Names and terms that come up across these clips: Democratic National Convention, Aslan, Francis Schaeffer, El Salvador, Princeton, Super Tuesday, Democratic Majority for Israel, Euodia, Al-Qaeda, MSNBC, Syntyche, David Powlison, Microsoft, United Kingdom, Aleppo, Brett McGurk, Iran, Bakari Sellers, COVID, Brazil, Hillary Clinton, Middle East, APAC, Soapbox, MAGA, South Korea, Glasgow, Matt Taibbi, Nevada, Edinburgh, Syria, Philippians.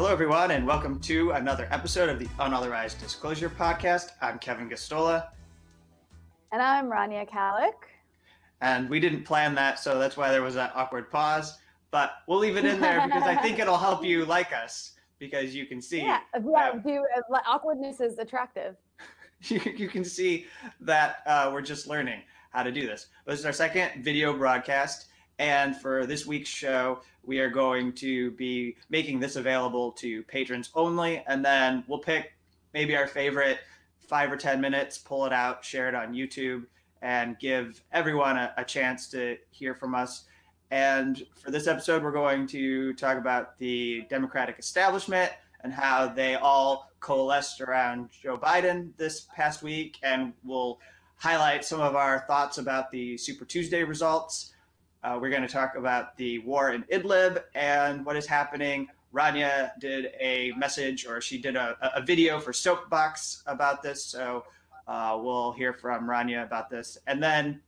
Hello, everyone, and welcome to another episode of the Unauthorized Disclosure Podcast. I'm Kevin Gastola. And I'm Rania Kalick. And we didn't plan that, so that's why there was that awkward pause. But we'll leave it in there because I think it'll help you like us because you can see. Awkwardness is attractive. You can see that we're just learning how to do this. This is our second video broadcast. And for this week's show, we are going to be making this available to patrons only. And then we'll pick maybe our favorite 5 or 10 minutes, pull it out, share it on YouTube, and give everyone a chance to hear from us. And for this episode, we're going to talk about the Democratic establishment and how they all coalesced around Joe Biden this past week. And we'll highlight some of our thoughts about the Super Tuesday results. We're going to talk about the war in Idlib and what is happening. Rania did a message, or she did a video for Soapbox about this. So we'll hear from Rania about this. And then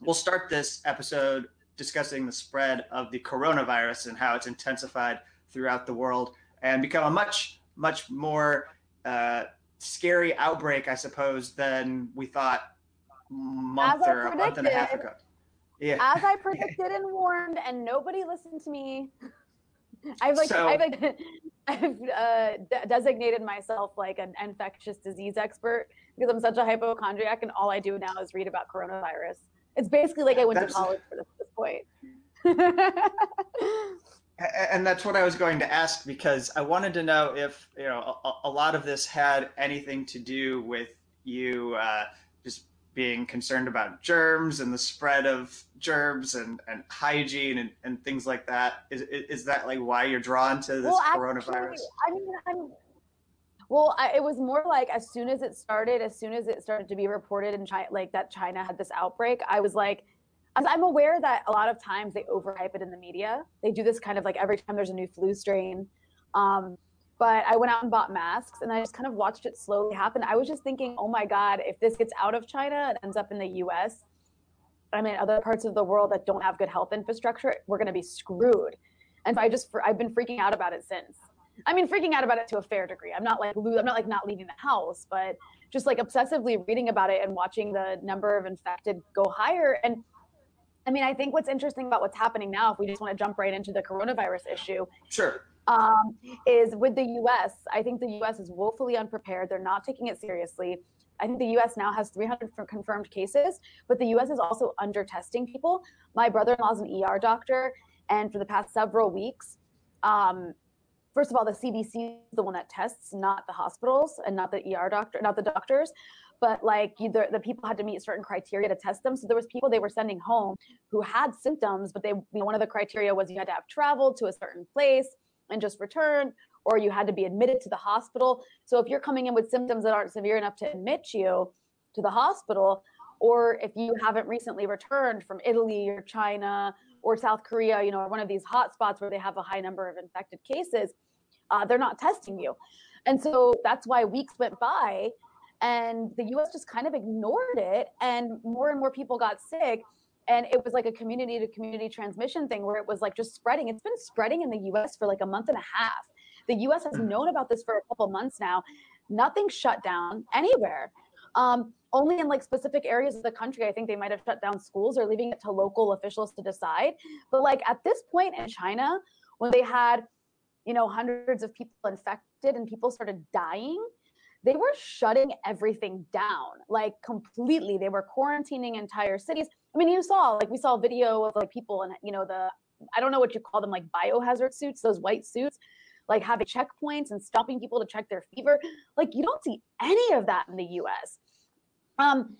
we'll start this episode discussing the spread of the coronavirus and how it's intensified throughout the world and become a much, much more scary outbreak, I suppose, than we thought a month and a half ago. Yeah. As I predicted and warned, and nobody listened to me. I've designated myself like an infectious disease expert because I'm such a hypochondriac, and all I do now is read about coronavirus. It's basically like I went to college for this point. And that's what I was going to ask, because I wanted to know if a lot of this had anything to do with you just being concerned about germs and the spread of germs and hygiene and things like that. Is that like why you're drawn to this coronavirus? It was more like as soon as it started to be reported in China, like that China had this outbreak, I was like, I'm aware that a lot of times they overhype it in the media. They do this kind of like every time there's a new flu strain. But I went out and bought masks, and I just kind of watched it slowly happen. I was just thinking, oh my God, if this gets out of China and ends up in the US, I mean, other parts of the world that don't have good health infrastructure, we're going to be screwed. And so I've been freaking out about it since. I mean, freaking out about it to a fair degree. I'm not not leaving the house, but just like obsessively reading about it and watching the number of infected go higher. And I mean, I think what's interesting about what's happening now, if we just want to jump right into the coronavirus issue. Sure. Is with the U.S. I think the U.S. is woefully unprepared. They're not taking it seriously. I think the U.S. now has 300 confirmed cases, but the U.S. is also under testing people. My brother-in-law is an ER doctor, and for the past several weeks, first of all, the CDC is the one that tests, not the hospitals and not the ER doctor, not the doctors, but like the people had to meet certain criteria to test them. So there was people they were sending home who had symptoms, but one of the criteria was you had to have traveled to a certain place and just return, or you had to be admitted to the hospital. So if you're coming in with symptoms that aren't severe enough to admit you to the hospital, or if you haven't recently returned from Italy or China or South Korea, one of these hot spots where they have a high number of infected cases, they're not testing you. And so that's why weeks went by and the US just kind of ignored it, and more people got sick. And it was like a community to community transmission thing where it was like just spreading. It's been spreading in the U.S. for like a month and a half. The U.S. has known about this for a couple months now. Nothing shut down anywhere. Only in like specific areas of the country, I think they might have shut down schools or leaving it to local officials to decide. But like at this point in China, when they had, hundreds of people infected and people started dying, they were shutting everything down, like completely. They were quarantining entire cities. I mean, we saw a video of like people in, I don't know what you call them, like biohazard suits, those white suits, like having checkpoints and stopping people to check their fever. Like you don't see any of that in the US. And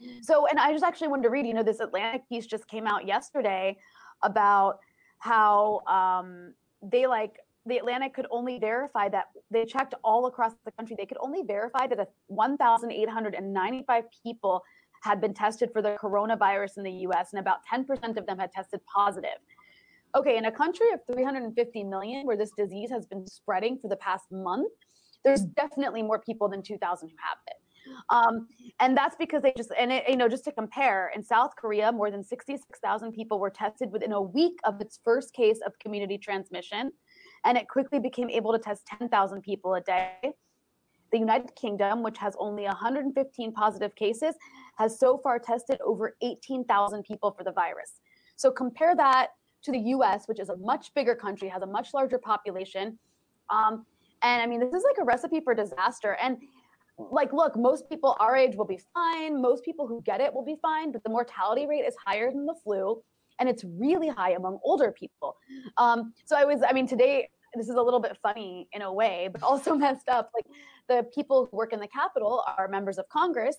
I just actually wanted to read, this Atlantic piece just came out yesterday about how the Atlantic could only verify that they checked all across the country. They could only verify that 1,895 people had been tested for the coronavirus in the U.S., and about 10% of them had tested positive. Okay, in a country of 350 million where this disease has been spreading for the past month, there's definitely more people than 2,000 who have it. And that's because just to compare, in South Korea, more than 66,000 people were tested within a week of its first case of community transmission. and it quickly became able to test 10,000 people a day. The United Kingdom, which has only 115 positive cases, has so far tested over 18,000 people for the virus. So compare that to the US, which is a much bigger country, has a much larger population. And I mean, this is like a recipe for disaster. And like, look, most people our age will be fine. Most people who get it will be fine, but the mortality rate is higher than the flu. And it's really high among older people. So today, this is a little bit funny in a way, but also messed up. Like the people who work in the Capitol, our members of Congress,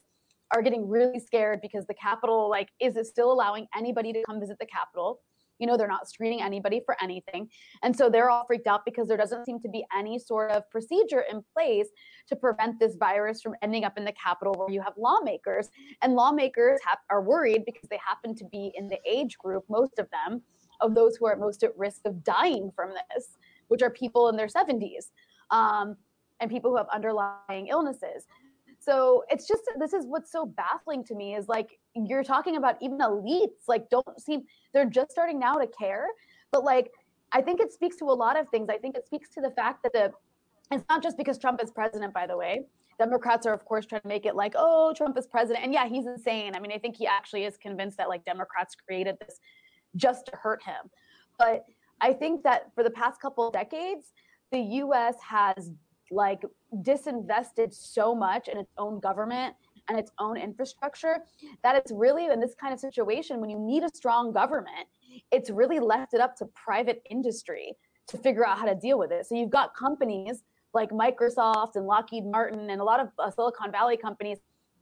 are getting really scared because the Capitol, like, is it still allowing anybody to come visit the Capitol? You know, they're not screening anybody for anything. And so they're all freaked out because there doesn't seem to be any sort of procedure in place to prevent this virus from ending up in the Capitol where you have lawmakers. And lawmakers are worried because they happen to be in the age group, most of them, of those who are most at risk of dying from this, which are people in their 70s and people who have underlying illnesses. So it's just, this is what's so baffling to me is like, you're talking about even elites, like they're just starting now to care. But like, I think it speaks to a lot of things. I think it speaks to the fact that it's not just because Trump is president, by the way. Democrats are, of course, trying to make it like, oh, Trump is president. And yeah, he's insane. I mean, I think he actually is convinced that like Democrats created this just to hurt him. But I think that for the past couple of decades, the US has like disinvested so much in its own government and its own infrastructure that it's really in this kind of situation when you need a strong government, it's really left it up to private industry to figure out how to deal with it. So you've got companies like Microsoft and Lockheed Martin and a lot of Silicon Valley companies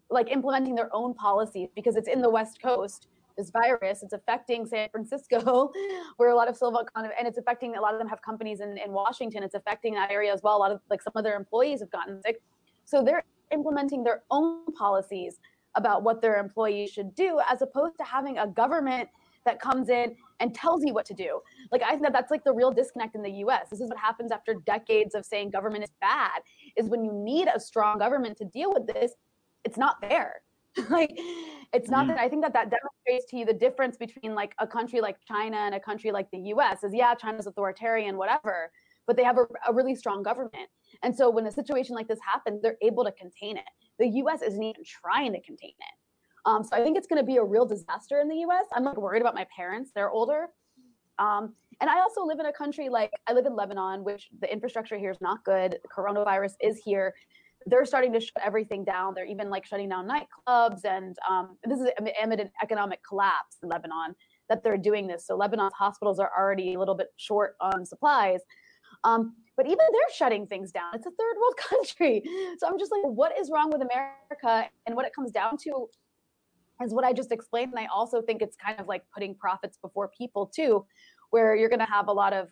like implementing their own policies because it's in the West Coast, this virus, it's affecting San Francisco where a lot of and it's affecting a lot of them have companies in Washington. It's affecting that area as well. A lot of like some of their employees have gotten sick. So they're implementing their own policies about what their employees should do, as opposed to having a government that comes in and tells you what to do. Like, I think that's like the real disconnect in the US. This is what happens after decades of saying government is bad, is when you need a strong government to deal with this, it's not there. Like, it's not that I think that demonstrates to you the difference between like a country like China and a country like the US is, yeah, China's authoritarian, whatever, but they have a really strong government. And so when a situation like this happens, they're able to contain it. The US isn't even trying to contain it. So I think it's going to be a real disaster in the US. I'm like worried about my parents. They're older. And I also live in a country like I live in Lebanon, which the infrastructure here is not good. The coronavirus is here. They're starting to shut everything down. They're even like shutting down nightclubs. And this is amid an economic collapse in Lebanon that they're doing this. So Lebanon's hospitals are already a little bit short on supplies. But even they're shutting things down. It's a third world country. So I'm just like, what is wrong with America? And what it comes down to is what I just explained. And I also think it's kind of like putting profits before people too, where you're going to have a lot of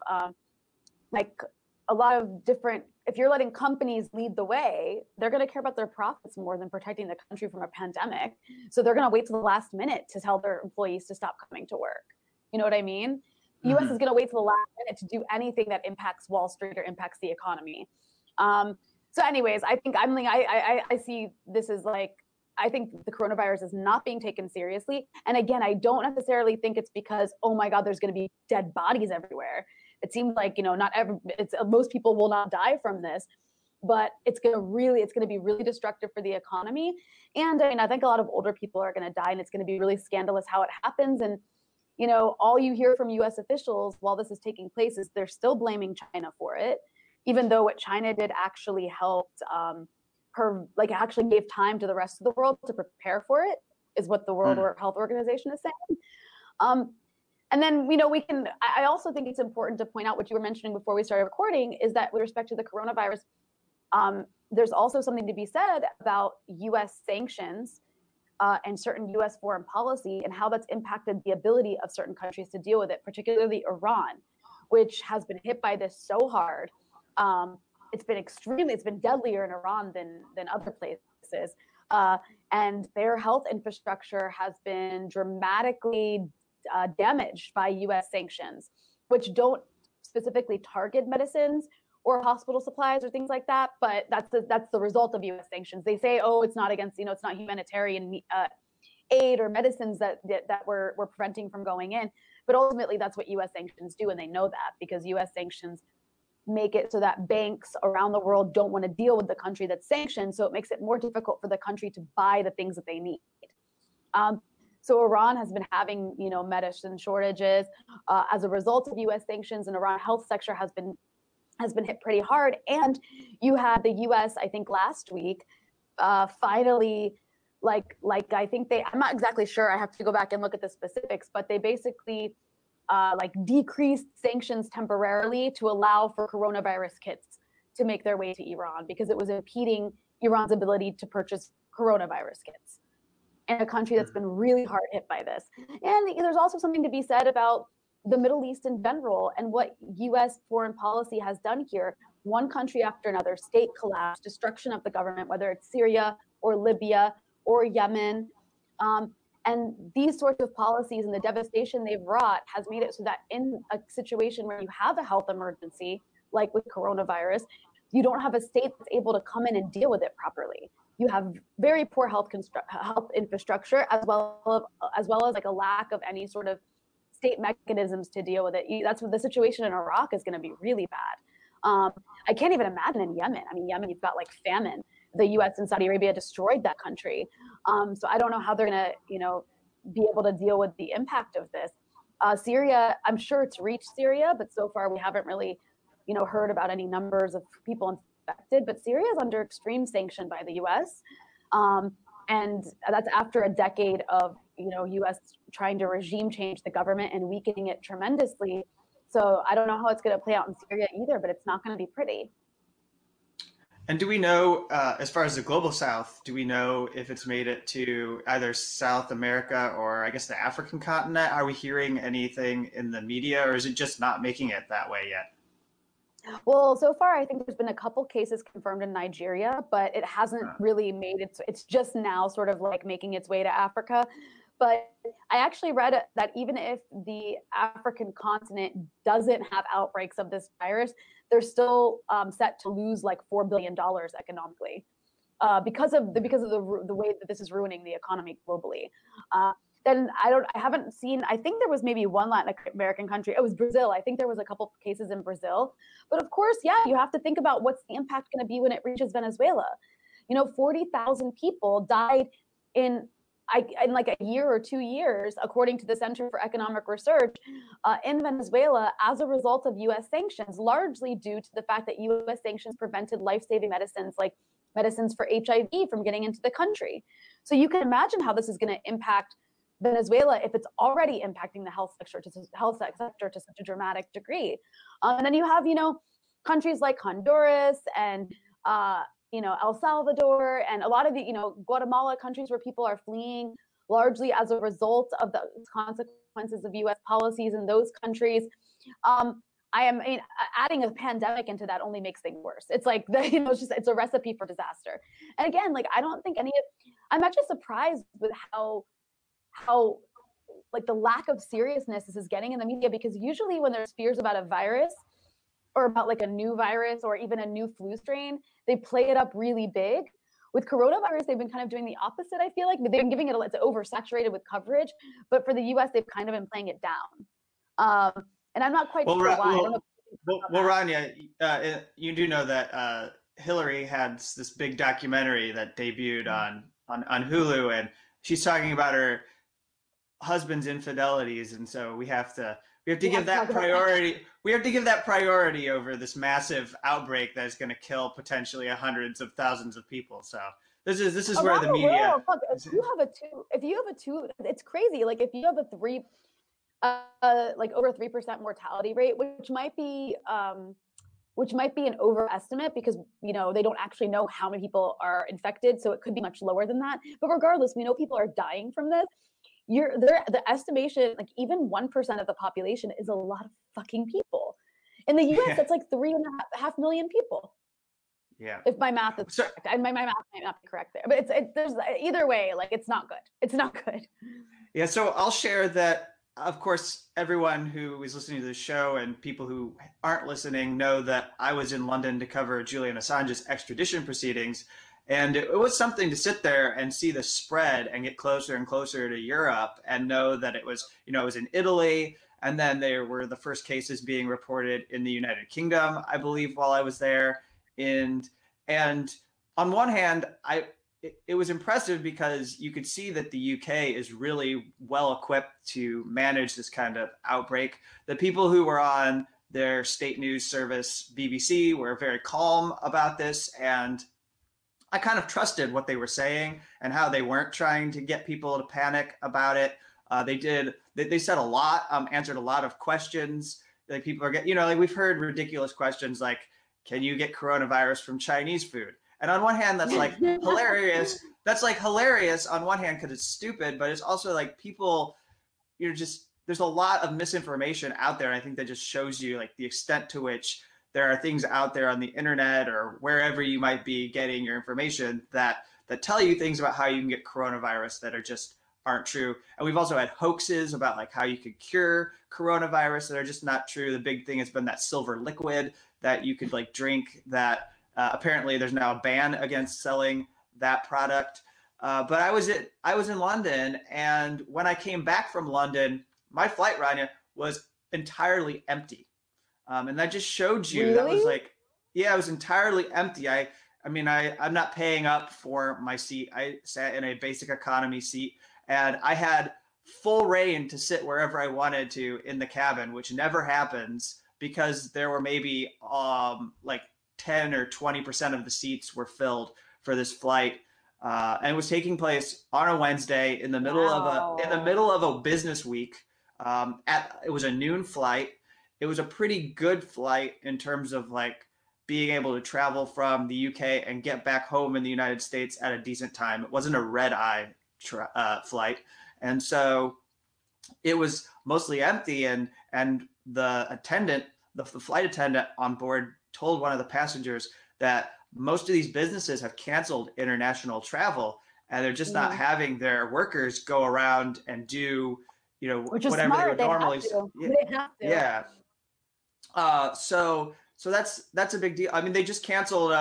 different, if you're letting companies lead the way, they're going to care about their profits more than protecting the country from a pandemic. So they're going to wait till the last minute to tell their employees to stop coming to work. You know what I mean? The U.S. is going to wait till the last minute to do anything that impacts Wall Street or impacts the economy. So anyways, I think I'm like, I see this as like, I think the coronavirus is not being taken seriously. And again, I don't necessarily think it's because, oh my God, there's going to be dead bodies everywhere. It seems like, you know, most people will not die from this, but it's going to be really destructive for the economy. And I mean, I think a lot of older people are going to die and it's going to be really scandalous how it happens. And, you know, all you hear from US officials while this is taking place is they're still blaming China for it, even though what China did actually helped actually gave time to the rest of the world to prepare for it, is what the World Health Organization is saying. And then, you know, I also think it's important to point out what you were mentioning before we started recording is that with respect to the coronavirus, there's also something to be said about US sanctions and certain US foreign policy and how that's impacted the ability of certain countries to deal with it, particularly Iran, which has been hit by this so hard. It's been deadlier in Iran than other places. And their health infrastructure has been dramatically damaged by US sanctions, which don't specifically target medicines or hospital supplies or things like that, but that's the result of U.S. sanctions. They say, oh, it's not against, you know, it's not humanitarian aid or medicines that we're preventing from going in. But ultimately, that's what U.S. sanctions do, and they know that because U.S. sanctions make it so that banks around the world don't want to deal with the country that's sanctioned. So it makes it more difficult for the country to buy the things that they need. So Iran has been having, medicine shortages as a result of U.S. sanctions, and Iran health sector has been hit pretty hard. And you had the U.S., I think last week, finally, I'm not exactly sure. I have to go back and look at the specifics, but they basically decreased sanctions temporarily to allow for coronavirus kits to make their way to Iran, because it was impeding Iran's ability to purchase coronavirus kits in a country that's been really hard hit by this. And there's also something to be said about the Middle East in general and what U.S. foreign policy has done here. One country after another, state collapse, destruction of the government, whether it's Syria or Libya or Yemen. And these sorts of policies and the devastation they've wrought has made it so that in a situation where you have a health emergency, like with coronavirus, you don't have a state that's able to come in and deal with it properly. You have very poor health infrastructure, as well as a lack of any sort of state mechanisms to deal with it. That's what the situation in Iraq is going to be really bad. I can't even imagine in Yemen. I mean, Yemen, you've got famine. The U.S. and Saudi Arabia destroyed that country. So I don't know how they're going to, be able to deal with the impact of this. Syria, I'm sure it's reached Syria, but so far we haven't really, heard about any numbers of people infected. But Syria is under extreme sanction by the U.S. And that's after a decade of, U.S. trying to regime change the government and weakening it tremendously. So I don't know how it's going to play out in Syria either, but it's not going to be pretty. And do we know, as far as the global South, do we know if it's made it to either South America or I guess the African continent? Are we hearing anything in the media, or is it just not making it that way yet? Well, so far, I think there's been a couple cases confirmed in Nigeria, but it hasn't really made it. It's just now sort of making its way to Africa. But I actually read that even if the African continent doesn't have outbreaks of this virus, they're still set to lose $4 billion economically because of the way that this is ruining the economy globally. I think there was maybe one Latin American country. It was Brazil. I think there was a couple cases in Brazil. But of course, you have to think about what's the impact going to be when it reaches Venezuela. 40,000 people died in a year or 2 years, according to the Center for Economic Research, in Venezuela as a result of U.S. sanctions, largely due to the fact that U.S. sanctions prevented life-saving medicines like medicines for HIV from getting into the country. So you can imagine how this is going to impact Venezuela if it's already impacting the health sector to such a dramatic degree. And then you have, countries like Honduras and El Salvador and a lot of the, Guatemala, countries where people are fleeing largely as a result of the consequences of U.S. policies in those countries. Adding a pandemic into that only makes things worse. It's it's a recipe for disaster. And again, I'm actually surprised with how the lack of seriousness this is getting in the media, because usually when there's fears about a virus, or about a new virus or even a new flu strain, they play it up really big. With coronavirus, they've been kind of doing the opposite, I feel like. They've been giving it, it's oversaturated with coverage, but for the US, they've kind of been playing it down. And I'm not quite sure why. Rania, you do know that Hillary had this big documentary that debuted on Hulu, and she's talking about her husband's infidelities, and so we have to give that priority over this massive outbreak that is going to kill potentially hundreds of thousands of people. So this is where the media. Look, it's crazy. If you have a over 3% mortality rate, which might be an overestimate, because they don't actually know how many people are infected, so it could be much lower than that. But regardless, we know people are dying from this. The estimation, even 1% of the population is a lot of fucking people. In the U.S., that's 3.5 million people. Yeah. If my math is correct, my math might not be correct there, but there's either way, it's not good. It's not good. Yeah. So I'll share that. Of course, everyone who is listening to the show and people who aren't listening know that I was in London to cover Julian Assange's extradition proceedings. And it was something to sit there and see the spread and get closer and closer to Europe and know that it was in Italy And then there were the first cases being reported in the United Kingdom, I believe, while I was there. And on one hand, it was impressive because you could see that the UK is really well equipped to manage this kind of outbreak. The people who were on their state news service, BBC, were very calm about this. And I kind of trusted what they were saying and how they weren't trying to get people to panic about it. They said a lot, answered a lot of questions. Like people are getting, we've heard ridiculous questions like, can you get coronavirus from Chinese food? And on one hand, that's like hilarious. That's like hilarious on one hand, because it's stupid, but it's also like people, there's a lot of misinformation out there. And I think that just shows you like the extent to which there are things out there on the internet or wherever you might be getting your information that tell you things about how you can get coronavirus that aren't true. And we've also had hoaxes about like how you could cure coronavirus that are just not true. The big thing has been that silver liquid that you could like drink that apparently there's now a ban against selling that product. But I was in London, and when I came back from London, my flight, Rania, was entirely empty. And that just showed you, really? That was like, yeah, it was entirely empty. I'm not paying up for my seat. I sat in a basic economy seat, and I had full reign to sit wherever I wanted to in the cabin, which never happens because there were maybe 10 or 20% of the seats were filled for this flight. And it was taking place on a Wednesday in the middle of a business week. It was a noon flight. It was a pretty good flight in terms of like being able to travel from the UK and get back home in the United States at a decent time. It wasn't a red eye flight. And so it was mostly empty, and the flight attendant on board told one of the passengers that most of these businesses have canceled international travel, and they're just not having their workers go around and do whatever they would normally. Yeah. So that's a big deal. I mean, they just canceled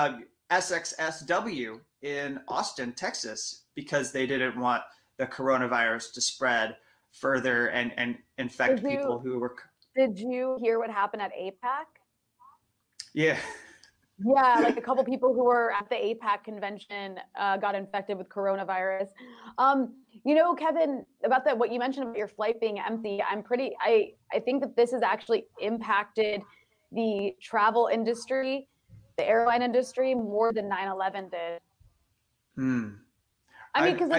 SXSW in Austin, Texas, because they didn't want the coronavirus to spread further and infect people who were. Did you hear what happened at APAC? Yeah. Yeah, like a couple people who were at the APAC convention got infected with coronavirus. Kevin, about that, what you mentioned about your flight being empty, I think that this has actually impacted the travel industry, the airline industry, more than 9/11 did. I mean, because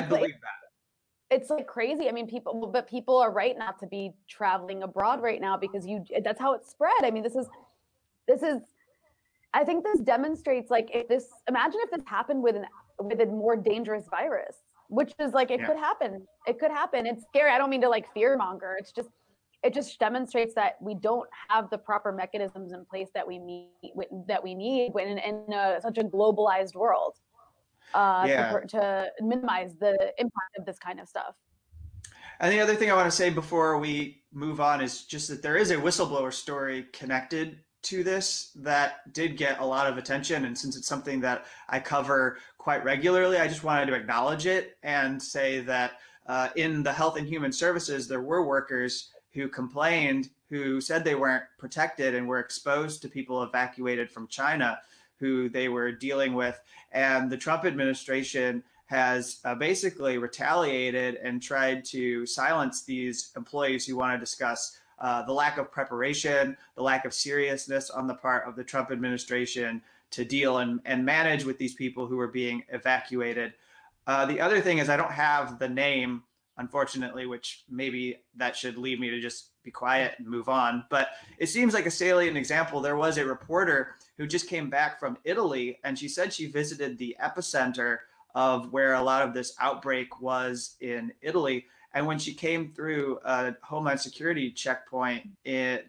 it's like crazy. I mean, people are right not to be traveling abroad right now because that's how it spread. I mean, this is. I think this demonstrates, like, imagine if this happened with a more dangerous virus, which is like, it could happen. It could happen. It's scary. I don't mean to like fear monger. It's just, it just demonstrates that we don't have the proper mechanisms in place that we need when in such a globalized world to minimize the impact of this kind of stuff. And the other thing I want to say before we move on is just that there is a whistleblower story connected to this that did get a lot of attention, and since it's something that I cover quite regularly, I just wanted to acknowledge it and say that in the Health and Human Services, there were workers who complained, who said they weren't protected and were exposed to people evacuated from China who they were dealing with, and the Trump administration has basically retaliated and tried to silence these employees who want to discuss the lack of preparation, the lack of seriousness on the part of the Trump administration to deal and manage with these people who are being evacuated. The other thing is I don't have the name, unfortunately, which maybe that should lead me to just be quiet and move on. But it seems like a salient example. There was a reporter who just came back from Italy, and she said she visited the epicenter of where a lot of this outbreak was in Italy. And when she came through a Homeland Security checkpoint in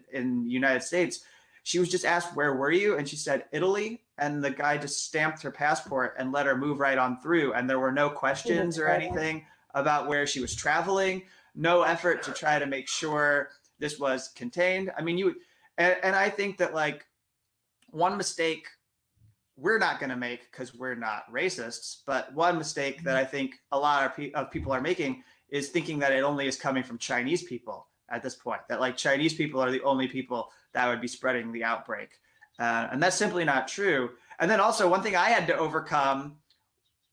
the United States, she was just asked, where were you? And she said, Italy. And the guy just stamped her passport and let her move right on through. And there were no questions or anything about where she was traveling, no effort to try to make sure this was contained. I mean, I think that like one mistake we're not going to make, because we're not racists, but one mistake that I think a lot of people are making is thinking that it only is coming from Chinese people. at this point, that like Chinese people are the only people that would be spreading the outbreak. And that's simply not true. And then also one thing I had to overcome,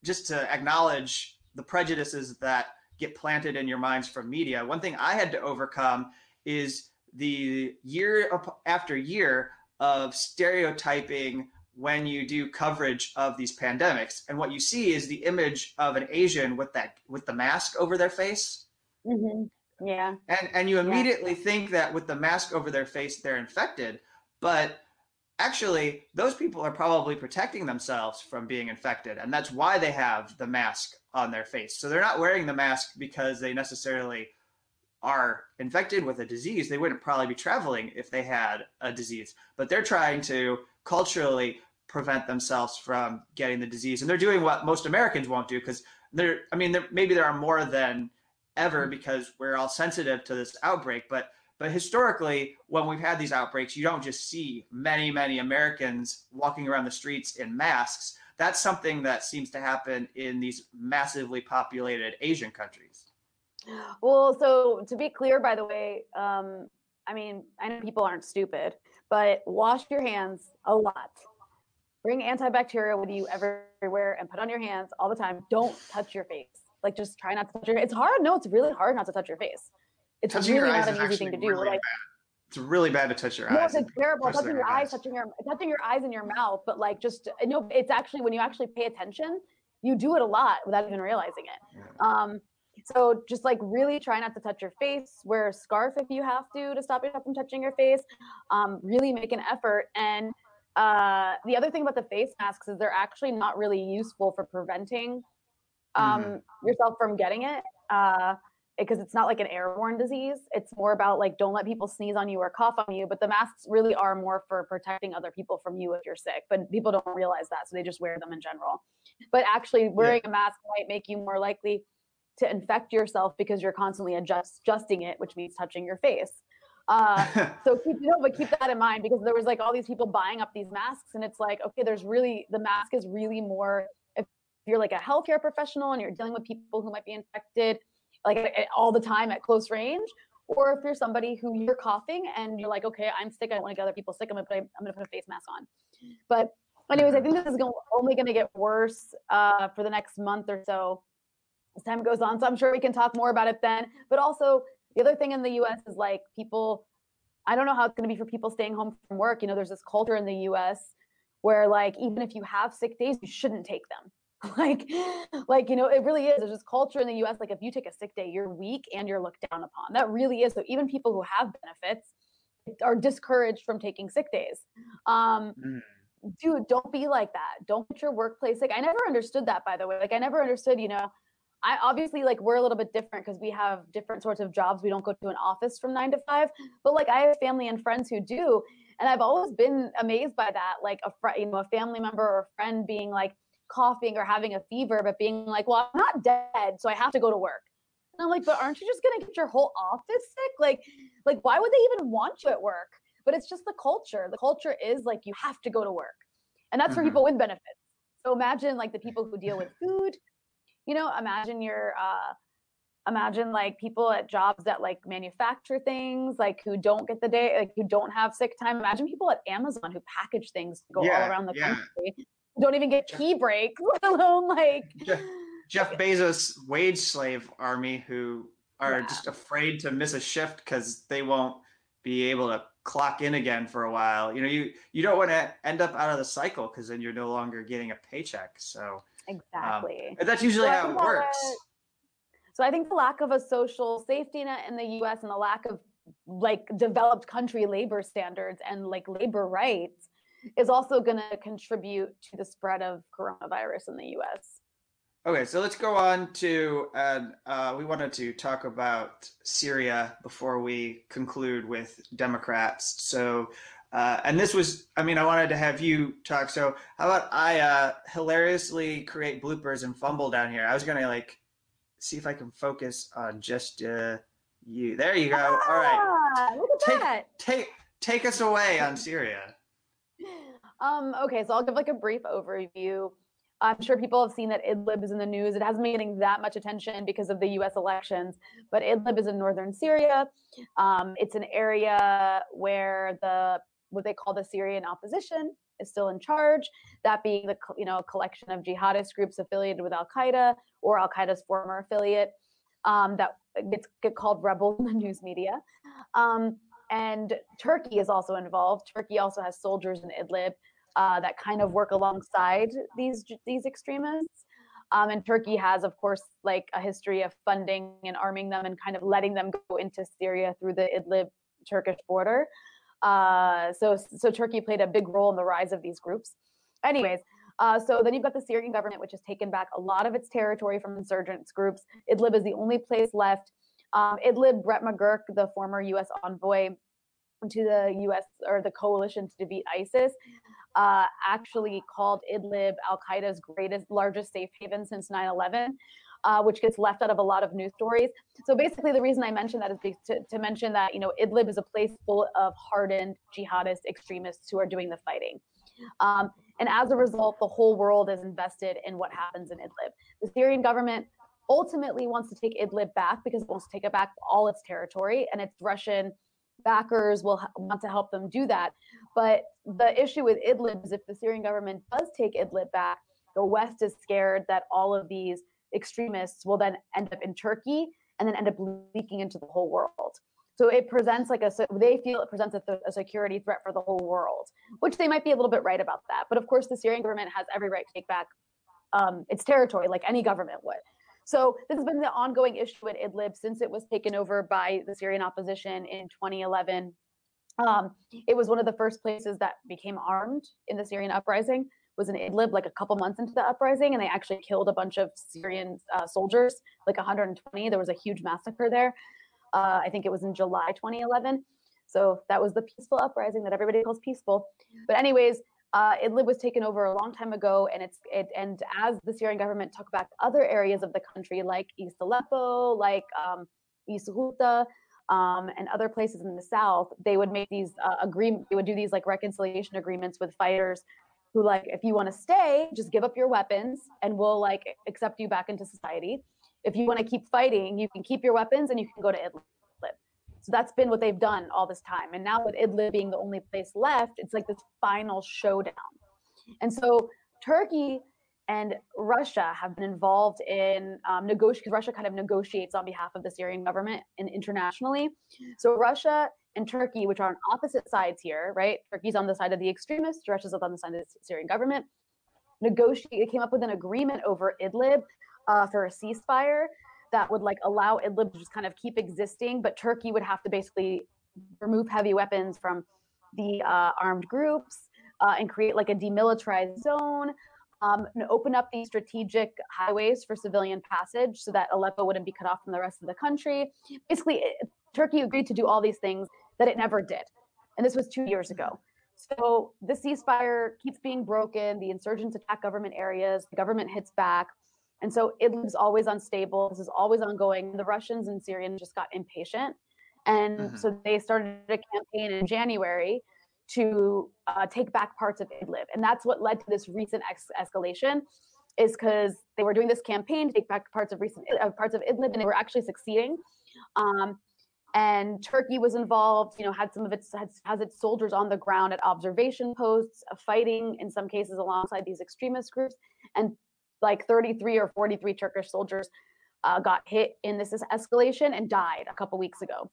just to acknowledge the prejudices that get planted in your minds from media, one thing I had to overcome is the year after year of stereotyping when you do coverage of these pandemics. And what you see is the image of an Asian with the mask over their face. Mm-hmm. Yeah. And you immediately think that with the mask over their face, they're infected. But actually, those people are probably protecting themselves from being infected. And that's why they have the mask on their face. So they're not wearing the mask because they necessarily are infected with a disease. They wouldn't probably be traveling if they had a disease, but they're trying to culturally prevent themselves from getting the disease. And they're doing what most Americans won't do, because maybe there are more than ever because we're all sensitive to this outbreak. But historically, when we've had these outbreaks, you don't just see many, many Americans walking around the streets in masks. That's something that seems to happen in these massively populated Asian countries. Well, so to be clear, by the way, I know people aren't stupid, but wash your hands a lot. Bring antibacterial with you everywhere and put on your hands all the time. Don't touch your face. Like, just try not to touch your face. It's hard. No, it's really hard not to touch your face. It's touching really not an easy thing to do. Really, like, it's really bad to touch your eyes. No, it's terrible. Touching your eyes, touching your eyes and your mouth. But like, just no. It's actually, when you actually pay attention, you do it a lot without even realizing it. Yeah. So just like really try not to touch your face. Wear a scarf if you have to stop yourself from touching your face. Really make an effort. And the other thing about the face masks is they're actually not really useful for preventing yourself from getting it. Because it's not like an airborne disease. It's more about like, don't let people sneeze on you or cough on you, but the masks really are more for protecting other people from you if you're sick, but people don't realize that. So they just wear them in general. But actually wearing a mask might make you more likely to infect yourself because you're constantly adjusting it, which means touching your face. So keep that in mind, because there was like all these people buying up these masks, and it's like, okay, the mask is really more, if you're like a healthcare professional and you're dealing with people who might be infected like all the time at close range, or if you're somebody who you're coughing and you're like, okay, I'm sick, I don't want to get other people sick, I'm gonna put a face mask on. But anyways, I think this is only gonna get worse for the next month or so as time goes on. So I'm sure we can talk more about it then. But also the other thing in the US is like people, I don't know how it's gonna be for people staying home from work. You know, there's this culture in the US where like, even if you have sick days, you shouldn't take them. Like, you know, it really is. There's this culture in the US, like if you take a sick day, you're weak and you're looked down upon. That really is. So even people who have benefits are discouraged from taking sick days. Dude, don't be like that. Don't get your workplace sick. I never understood that, by the way. Like, I never understood, you know, I obviously, like, we're a little bit different because we have different sorts of jobs. We don't go to an office from 9 to 5, but like I have family and friends who do. And I've always been amazed by that. Like a family member or a friend being like, coughing or having a fever, but being like, well, I'm not dead, so I have to go to work. And I'm like, but aren't you just gonna get your whole office sick? Like why would they even want you at work? But it's just the culture. The culture is like, you have to go to work. And that's for people with benefits. So imagine like the people who deal with food, you know, imagine imagine like people at jobs that like manufacture things, like who don't get the day, like who don't have sick time. Imagine people at Amazon who package things to go all around the country. Don't even get tea breaks, let alone like Jeff Bezos' wage slave army who are just afraid to miss a shift because they won't be able to clock in again for a while. You know, you don't want to end up out of the cycle because then you're no longer getting a paycheck. So exactly, and that's usually how it works. So I think the lack of a social safety net in the U.S. and the lack of like developed country labor standards and like labor rights is also going to contribute to the spread of coronavirus in the U.S. Okay, so let's go on to, we wanted to talk about Syria before we conclude with Democrats. So, and this was, I wanted to have you talk. So how about I hilariously create bloopers and fumble down here? I was going to like, see if I can focus on just you. There you go. All right. Look at that. Take us away on Syria. Okay, so I'll give like a brief overview. I'm sure people have seen that Idlib is in the news. It hasn't been getting that much attention because of the U.S. elections, but Idlib is in northern Syria. It's an area where what they call the Syrian opposition is still in charge, that being the collection of jihadist groups affiliated with Al-Qaeda or Al-Qaeda's former affiliate that get called rebel in the news media. And Turkey is also involved. Turkey also has soldiers in Idlib that kind of work alongside these extremists. And Turkey has, of course, like a history of funding and arming them and kind of letting them go into Syria through the Idlib-Turkish border. So Turkey played a big role in the rise of these groups. Anyways, so then you've got the Syrian government, which has taken back a lot of its territory from insurgents groups. Idlib is the only place left. Idlib, Brett McGurk, the former U.S. envoy to the U.S. or the coalition to defeat ISIS, actually called Idlib Al-Qaeda's largest safe haven since 9/11, which gets left out of a lot of news stories. So basically the reason I mention that is to mention that, Idlib is a place full of hardened jihadist extremists who are doing the fighting. And as a result, the whole world is invested in what happens in Idlib. The Syrian government ultimately wants to take Idlib back because it wants to take it back all its territory, and its Russian backers will want to help them do that. But the issue with Idlib is if the Syrian government does take Idlib back, the West is scared that all of these extremists will then end up in Turkey and then end up leaking into the whole world. So it presents a security threat for the whole world, which they might be a little bit right about that. But of course, the Syrian government has every right to take back its territory like any government would. So this has been the ongoing issue at Idlib since it was taken over by the Syrian opposition in 2011. It was one of the first places that became armed in the Syrian uprising, was in Idlib, like a couple months into the uprising, and they actually killed a bunch of Syrian soldiers, like 120. There was a huge massacre there. I think it was in July 2011. So that was the peaceful uprising that everybody calls peaceful. But anyways, Idlib was taken over a long time ago, and as the Syrian government took back other areas of the country, like East Aleppo, like East Ghouta, and other places in the south, they would make these They would do these like reconciliation agreements with fighters, who like, if you want to stay, just give up your weapons, and we'll like accept you back into society. If you want to keep fighting, you can keep your weapons, and you can go to Idlib. So that's been what they've done all this time. And now with Idlib being the only place left, it's like this final showdown. And so Turkey and Russia have been involved in negotiating, because Russia kind of negotiates on behalf of the Syrian government and internationally. So Russia and Turkey, which are on opposite sides here, right? Turkey's on the side of the extremists, Russia's on the side of the Syrian government. They came up with an agreement over Idlib for a ceasefire that would like allow Idlib to just kind of keep existing, but Turkey would have to basically remove heavy weapons from the armed groups and create like a demilitarized zone and open up these strategic highways for civilian passage so that Aleppo wouldn't be cut off from the rest of the country. Basically, Turkey agreed to do all these things that it never did. And this was 2 years ago. So the ceasefire keeps being broken. The insurgents attack government areas. The government hits back. And so Idlib's always unstable. This is always ongoing. The Russians and Syrians just got impatient. And so they started a campaign in January to take back parts of Idlib. And that's what led to this recent escalation, is because they were doing this campaign to take back parts of Idlib, and they were actually succeeding. And Turkey was involved, had some of its, has its soldiers on the ground at observation posts, fighting in some cases alongside these extremist groups. And like 33 or 43 Turkish soldiers got hit in this escalation and died a couple weeks ago.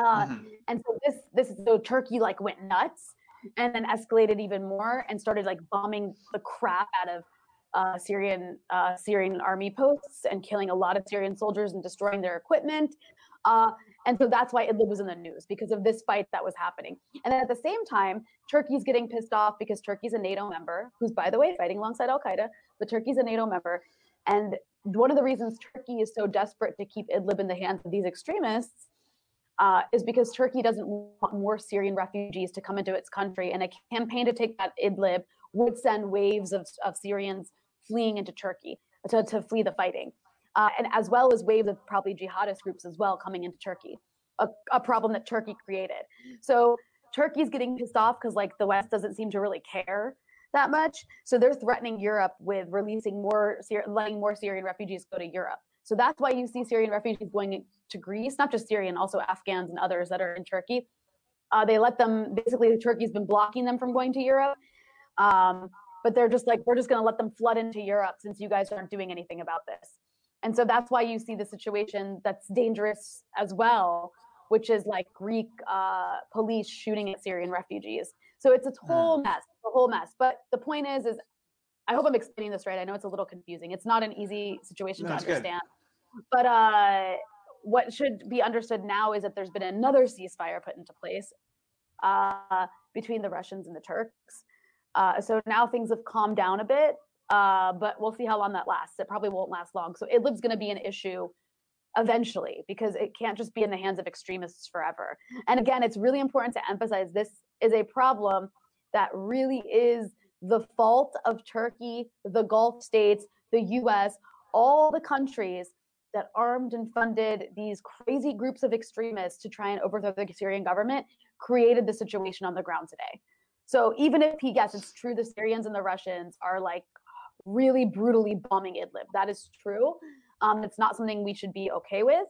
And so so Turkey like went nuts and then escalated even more and started like bombing the crap out of Syrian army posts and killing a lot of Syrian soldiers and destroying their equipment. And so that's why Idlib was in the news, because of this fight that was happening. And then at the same time, Turkey's getting pissed off because Turkey's a NATO member, who's, by the way, fighting alongside Al-Qaeda, but Turkey's a NATO member. And one of the reasons Turkey is so desperate to keep Idlib in the hands of these extremists is because Turkey doesn't want more Syrian refugees to come into its country. And a campaign to take back Idlib would send waves of Syrians fleeing into Turkey to flee the fighting. And as well as waves of probably jihadist groups as well coming into Turkey, a problem that Turkey created. So Turkey's getting pissed off because like the West doesn't seem to really care that much. So they're threatening Europe with releasing more, letting more Syrian refugees go to Europe. So that's why you see Syrian refugees going to Greece, not just Syrian, also Afghans and others that are in Turkey. They let them, basically Turkey's been blocking them from going to Europe. But they're just like, we're just going to let them flood into Europe since you guys aren't doing anything about this. And so that's why you see the situation that's dangerous as well, which is like Greek police shooting at Syrian refugees. So it's a whole mess, a whole mess. But the point is I hope I'm explaining this right. I know it's a little confusing. It's not an easy situation to understand. Good. But what should be understood now is that there's been another ceasefire put into place between the Russians and the Turks. So now things have calmed down a bit, but we'll see how long that lasts. It probably won't last long. So Idlib's going to be an issue eventually because it can't just be in the hands of extremists forever. And again, it's really important to emphasize this is a problem that really is the fault of Turkey, the Gulf states, the U.S., all the countries that armed and funded these crazy groups of extremists to try and overthrow the Syrian government created the situation on the ground today. So even if he guesses it's true, the Syrians and the Russians are like really brutally bombing Idlib. That is true. It's not something we should be okay with.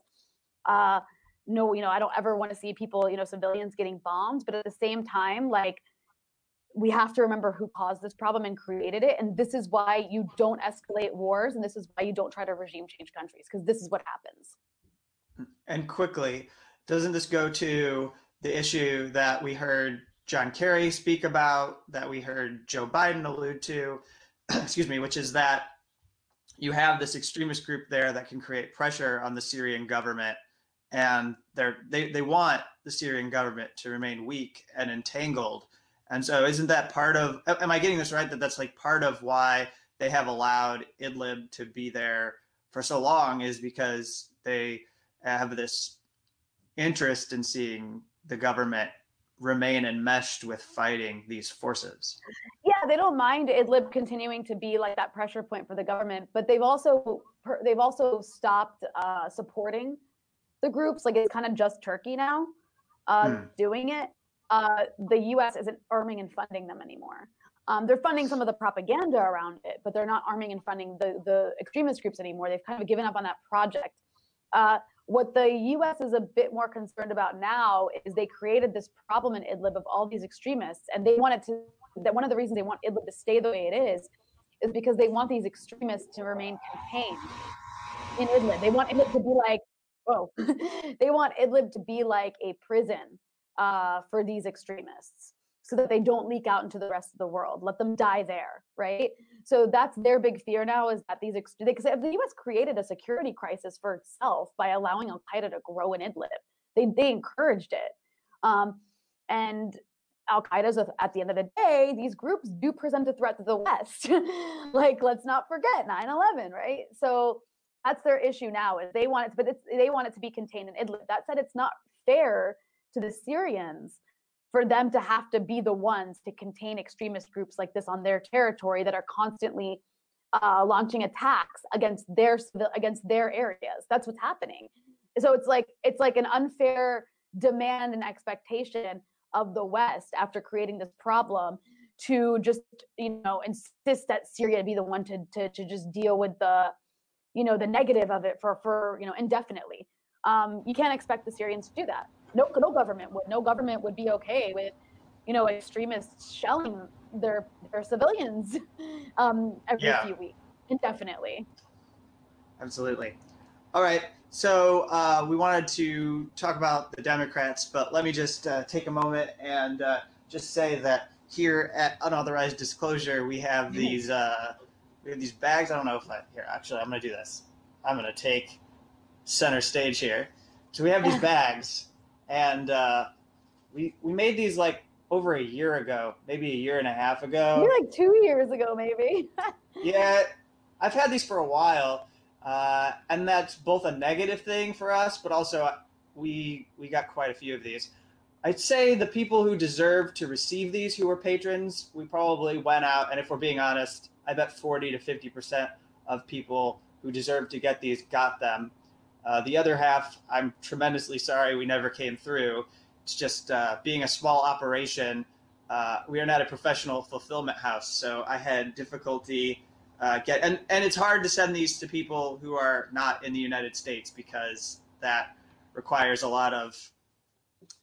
No, I don't ever want to see people, civilians getting bombed. But at the same time, like we have to remember who caused this problem and created it. And this is why you don't escalate wars. And this is why you don't try to regime change countries, because this is what happens. And quickly, doesn't this go to the issue that we heard John Kerry speak about, that we heard Joe Biden allude to, excuse me, which is that you have this extremist group there that can create pressure on the Syrian government, and they want the Syrian government to remain weak and entangled. And so isn't that part of, am I getting this right, that that's like part of why they have allowed Idlib to be there for so long is because they have this interest in seeing the government remain enmeshed with fighting these forces? Yeah, they don't mind Idlib continuing to be like that pressure point for the government, but they've also stopped supporting the groups. Like it's kind of just Turkey now doing it. The U.S. isn't arming and funding them anymore. They're funding some of the propaganda around it, but they're not arming and funding the extremist groups anymore. They've kind of given up on that project. What the U.S. is a bit more concerned about now is they created this problem in Idlib of all these extremists, and they wanted to. That one of the reasons they want Idlib to stay the way it is because they want these extremists to remain contained in Idlib. They want Idlib to be like, whoa, they want Idlib to be like a prison for these extremists, so that they don't leak out into the rest of the world. Let them die there, right? So that's their big fear now, is that these, because the U.S. created a security crisis for itself by allowing Al-Qaeda to grow in Idlib. They encouraged it. And Al-Qaeda's, at the end of the day, these groups do present a threat to the West. Like, let's not forget 9/11, right? So that's their issue now, is they want it, but they want it to be contained in Idlib. That said, it's not fair to the Syrians for them to have to be the ones to contain extremist groups like this on their territory that are constantly launching attacks against their areas. That's what's happening. So it's like an unfair demand and expectation of the West after creating this problem to just insist that Syria be the one to just deal with the the negative of it for indefinitely. You can't expect the Syrians to do that. No government would. No government would be okay with, extremists shelling their civilians every few weeks indefinitely. Absolutely. All right. So we wanted to talk about the Democrats, but let me just take a moment and just say that here at Unauthorized Disclosure, we have these bags. I don't know if I'm going to do this. I'm going to take center stage here. So we have these bags. And we made these like over a year ago, maybe a year and a half ago. Maybe like 2 years ago, maybe. Yeah, I've had these for a while, and that's both a negative thing for us, but also we got quite a few of these. I'd say the people who deserve to receive these, who were patrons, we probably went out, and if we're being honest, I bet 40 to 50% of people who deserve to get these got them. The other half, I'm tremendously sorry we never came through. It's just being a small operation, we are not a professional fulfillment house, so I had difficulty and it's hard to send these to people who are not in the United States because that requires a lot of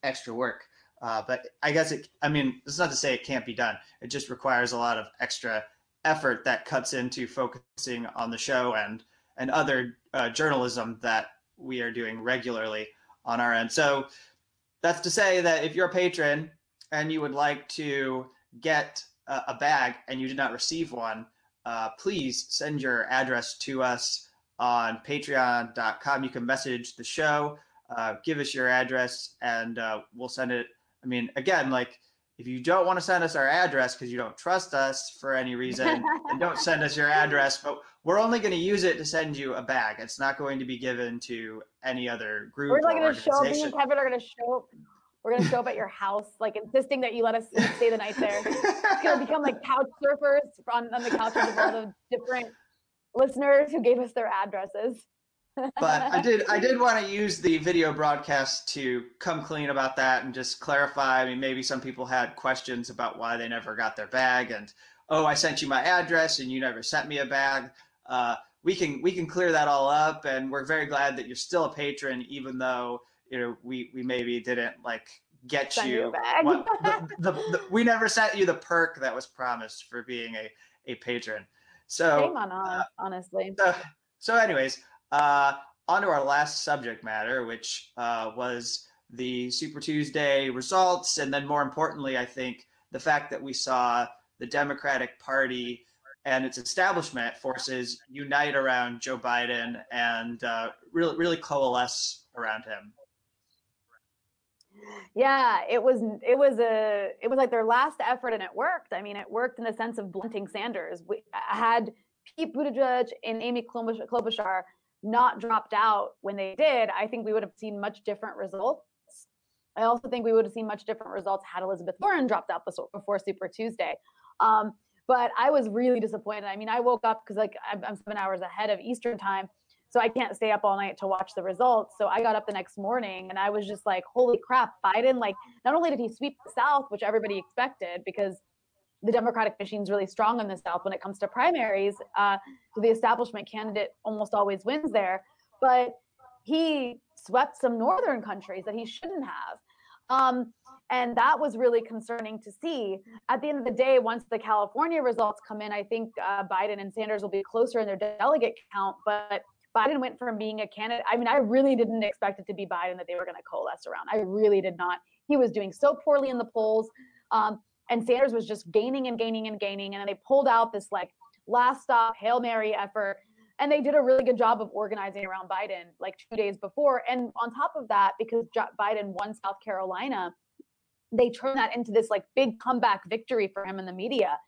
extra work. But I guess it's not to say it can't be done. It just requires a lot of extra effort that cuts into focusing on the show and other journalism that we are doing regularly on our end. So that's to say that if you're a patron and you would like to get a bag and you did not receive one, please send your address to us on patreon.com. You can message the show, give us your address, and we'll send it. If you don't want to send us our address because you don't trust us for any reason, then don't send us your address. But we're only going to use it to send you a bag. It's not going to be given to any other group. We're going to show up. Me and Kevin are going to show up. We're going to show up at your house, insisting that you let us stay the night there. It's going to become couch surfers on the couches of all the different listeners who gave us their addresses. But I did want to use the video broadcast to come clean about that and just clarify. Maybe some people had questions about why they never got their bag, and I sent you my address and you never sent me a bag. We can clear that all up, and we're very glad that you're still a patron, even though we maybe didn't get you a bag. We never sent you the perk that was promised for being a patron. So shame on us, honestly. So anyways. On to our last subject matter, which was the Super Tuesday results. And then more importantly, I think the fact that we saw the Democratic Party and its establishment forces unite around Joe Biden and really, really coalesce around him. Yeah, it was like their last effort, and it worked. It worked in the sense of blunting Sanders. We had Pete Buttigieg and Amy Klobuchar not dropped out when they did, I think we would have seen much different results. I also think we would have seen much different results had Elizabeth Warren dropped out before Super Tuesday. But I was really disappointed. I woke up because I'm 7 hours ahead of Eastern time, so I can't stay up all night to watch the results. So I got up the next morning and I was just like, holy crap, Biden, not only did he sweep the South, which everybody expected because the Democratic machine's really strong in the South when it comes to primaries. So the establishment candidate almost always wins there. But he swept some northern countries that he shouldn't have. And that was really concerning to see. At the end of the day, once the California results come in, I think Biden and Sanders will be closer in their delegate count. But Biden went from being a candidate. I really didn't expect it to be Biden that they were going to coalesce around. I really did not. He was doing so poorly in the polls. And Sanders was just gaining. And then they pulled out this last stop Hail Mary effort. And they did a really good job of organizing around Biden 2 days before. And on top of that, because Biden won South Carolina, they turned that into this big comeback victory for him in the media.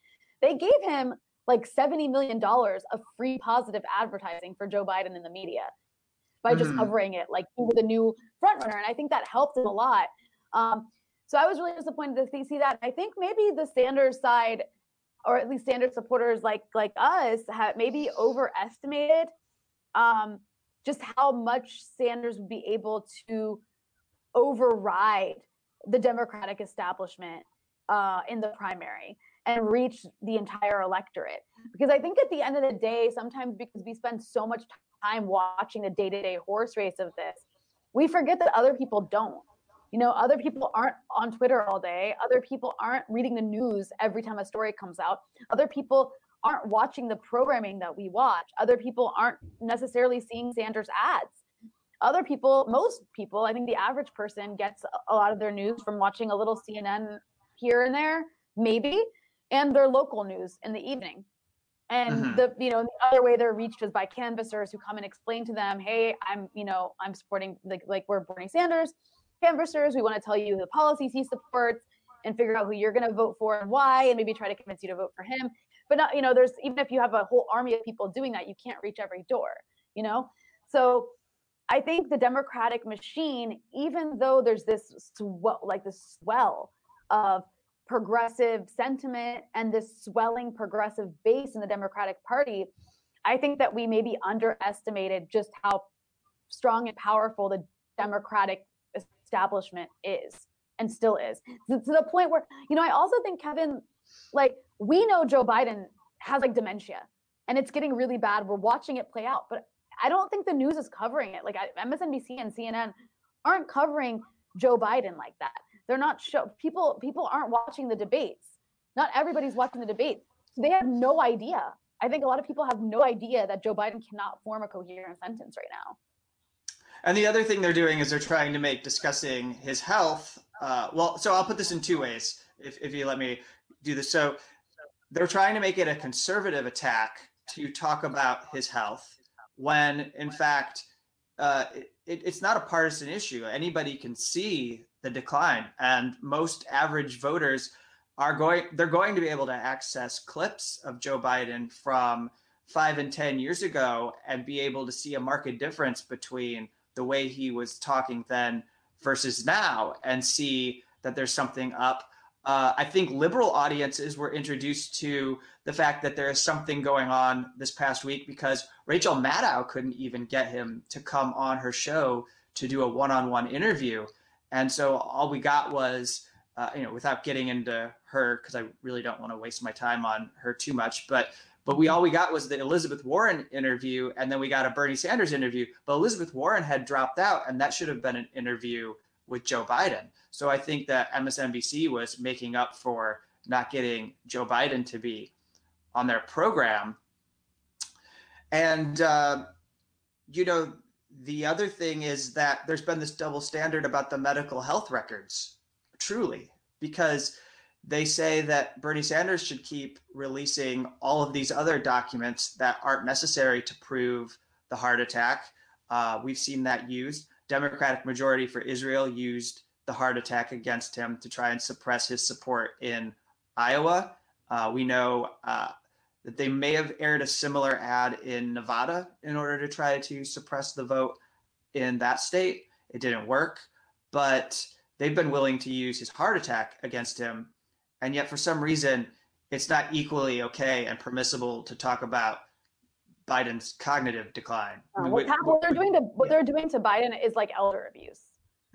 They gave him $70 million of free positive advertising for Joe Biden in the media by just covering it. He was a new frontrunner. And I think that helped him a lot. So I was really disappointed to see that. I think maybe the Sanders side, or at least Sanders supporters like us, have maybe overestimated just how much Sanders would be able to override the Democratic establishment in the primary and reach the entire electorate. Because I think at the end of the day, sometimes because we spend so much time watching the day-to-day horse race of this, we forget that other people don't. Other people aren't on Twitter all day. Other people aren't reading the news every time a story comes out. Other people aren't watching the programming that we watch. Other people aren't necessarily seeing Sanders ads. Other people, most people, I think the average person gets a lot of their news from watching a little CNN here and there, maybe, and their local news in the evening. And the other way they're reached is by canvassers who come and explain to them, hey, I'm supporting, we're Bernie Sanders. Canvassers, we want to tell you the policies he supports and figure out who you're going to vote for and why, and maybe try to convince you to vote for him. But not, there's, even if you have a whole army of people doing that, you can't reach every door, So I think the Democratic machine, even though there's this swell of progressive sentiment and this swelling progressive base in the Democratic Party, I think that we maybe underestimated just how strong and powerful the Democratic establishment is and still is. To the point where, you know, I also think, Kevin, like, we know Joe Biden has like dementia and it's getting really bad. We're watching it play out, but I don't think the news is covering it. Like MSNBC and CNN aren't covering Joe Biden like that. They're not people aren't watching the debates. Not everybody's watching the debates. So they have no idea. I think a lot of people have no idea that Joe Biden cannot form a coherent sentence right now. And the other thing they're doing is they're trying to make discussing his health. So I'll put this in two ways, if you let me do this. So they're trying to make it a conservative attack to talk about his health, when in fact, it's not a partisan issue. Anybody can see the decline, and most average voters they're going to be able to access clips of Joe Biden from 5 and 10 years ago and be able to see a marked difference between the way he was talking then versus now, and see that there's something up. I think liberal audiences were introduced to the fact that there is something going on this past week because Rachel Maddow couldn't even get him to come on her show to do a one-on-one interview. And so all we got was, without getting into her, because I really don't want to waste my time on her too much, but all we got was the Elizabeth Warren interview, and then we got a Bernie Sanders interview. But Elizabeth Warren had dropped out, and that should have been an interview with Joe Biden. So I think that MSNBC was making up for not getting Joe Biden to be on their program. And, the other thing is that there's been this double standard about the medical health records, truly, because they say that Bernie Sanders should keep releasing all of these other documents that aren't necessary to prove the heart attack. We've seen that used. Democratic majority for Israel used the heart attack against him to try and suppress his support in Iowa. We know that they may have aired a similar ad in Nevada in order to try to suppress the vote in that state. It didn't work, but they've been willing to use his heart attack against him. And yet for some reason, it's not equally okay and permissible to talk about Biden's cognitive decline. What they're doing to Biden is like elder abuse.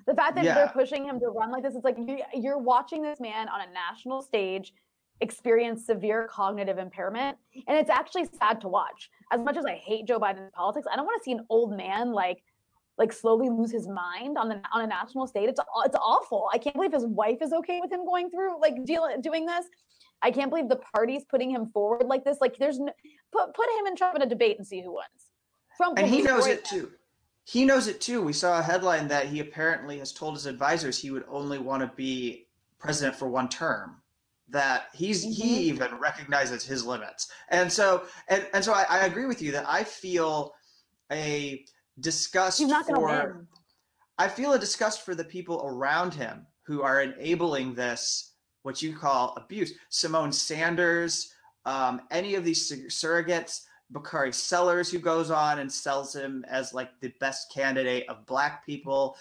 The fact that they're pushing him to run like this, it's like you're watching this man on a national stage experience severe cognitive impairment. And it's actually sad to watch. As much as I hate Joe Biden's politics, I don't want to see an old man like slowly lose his mind on a national stage. It's awful. I can't believe his wife is okay with him going through doing this. I can't believe the party's putting him forward like this. Like there's no, put him and Trump in a debate and see who wins. Trump and he knows it too. He knows it too. We saw a headline that he apparently has told his advisors he would only want to be president for one term. That he even recognizes his limits. And so I agree with you that I feel a disgust for the people around him who are enabling this, what you call abuse. Simone Sanders, any of these surrogates, Bakari Sellers, who goes on and sells him as like the best candidate of Black people,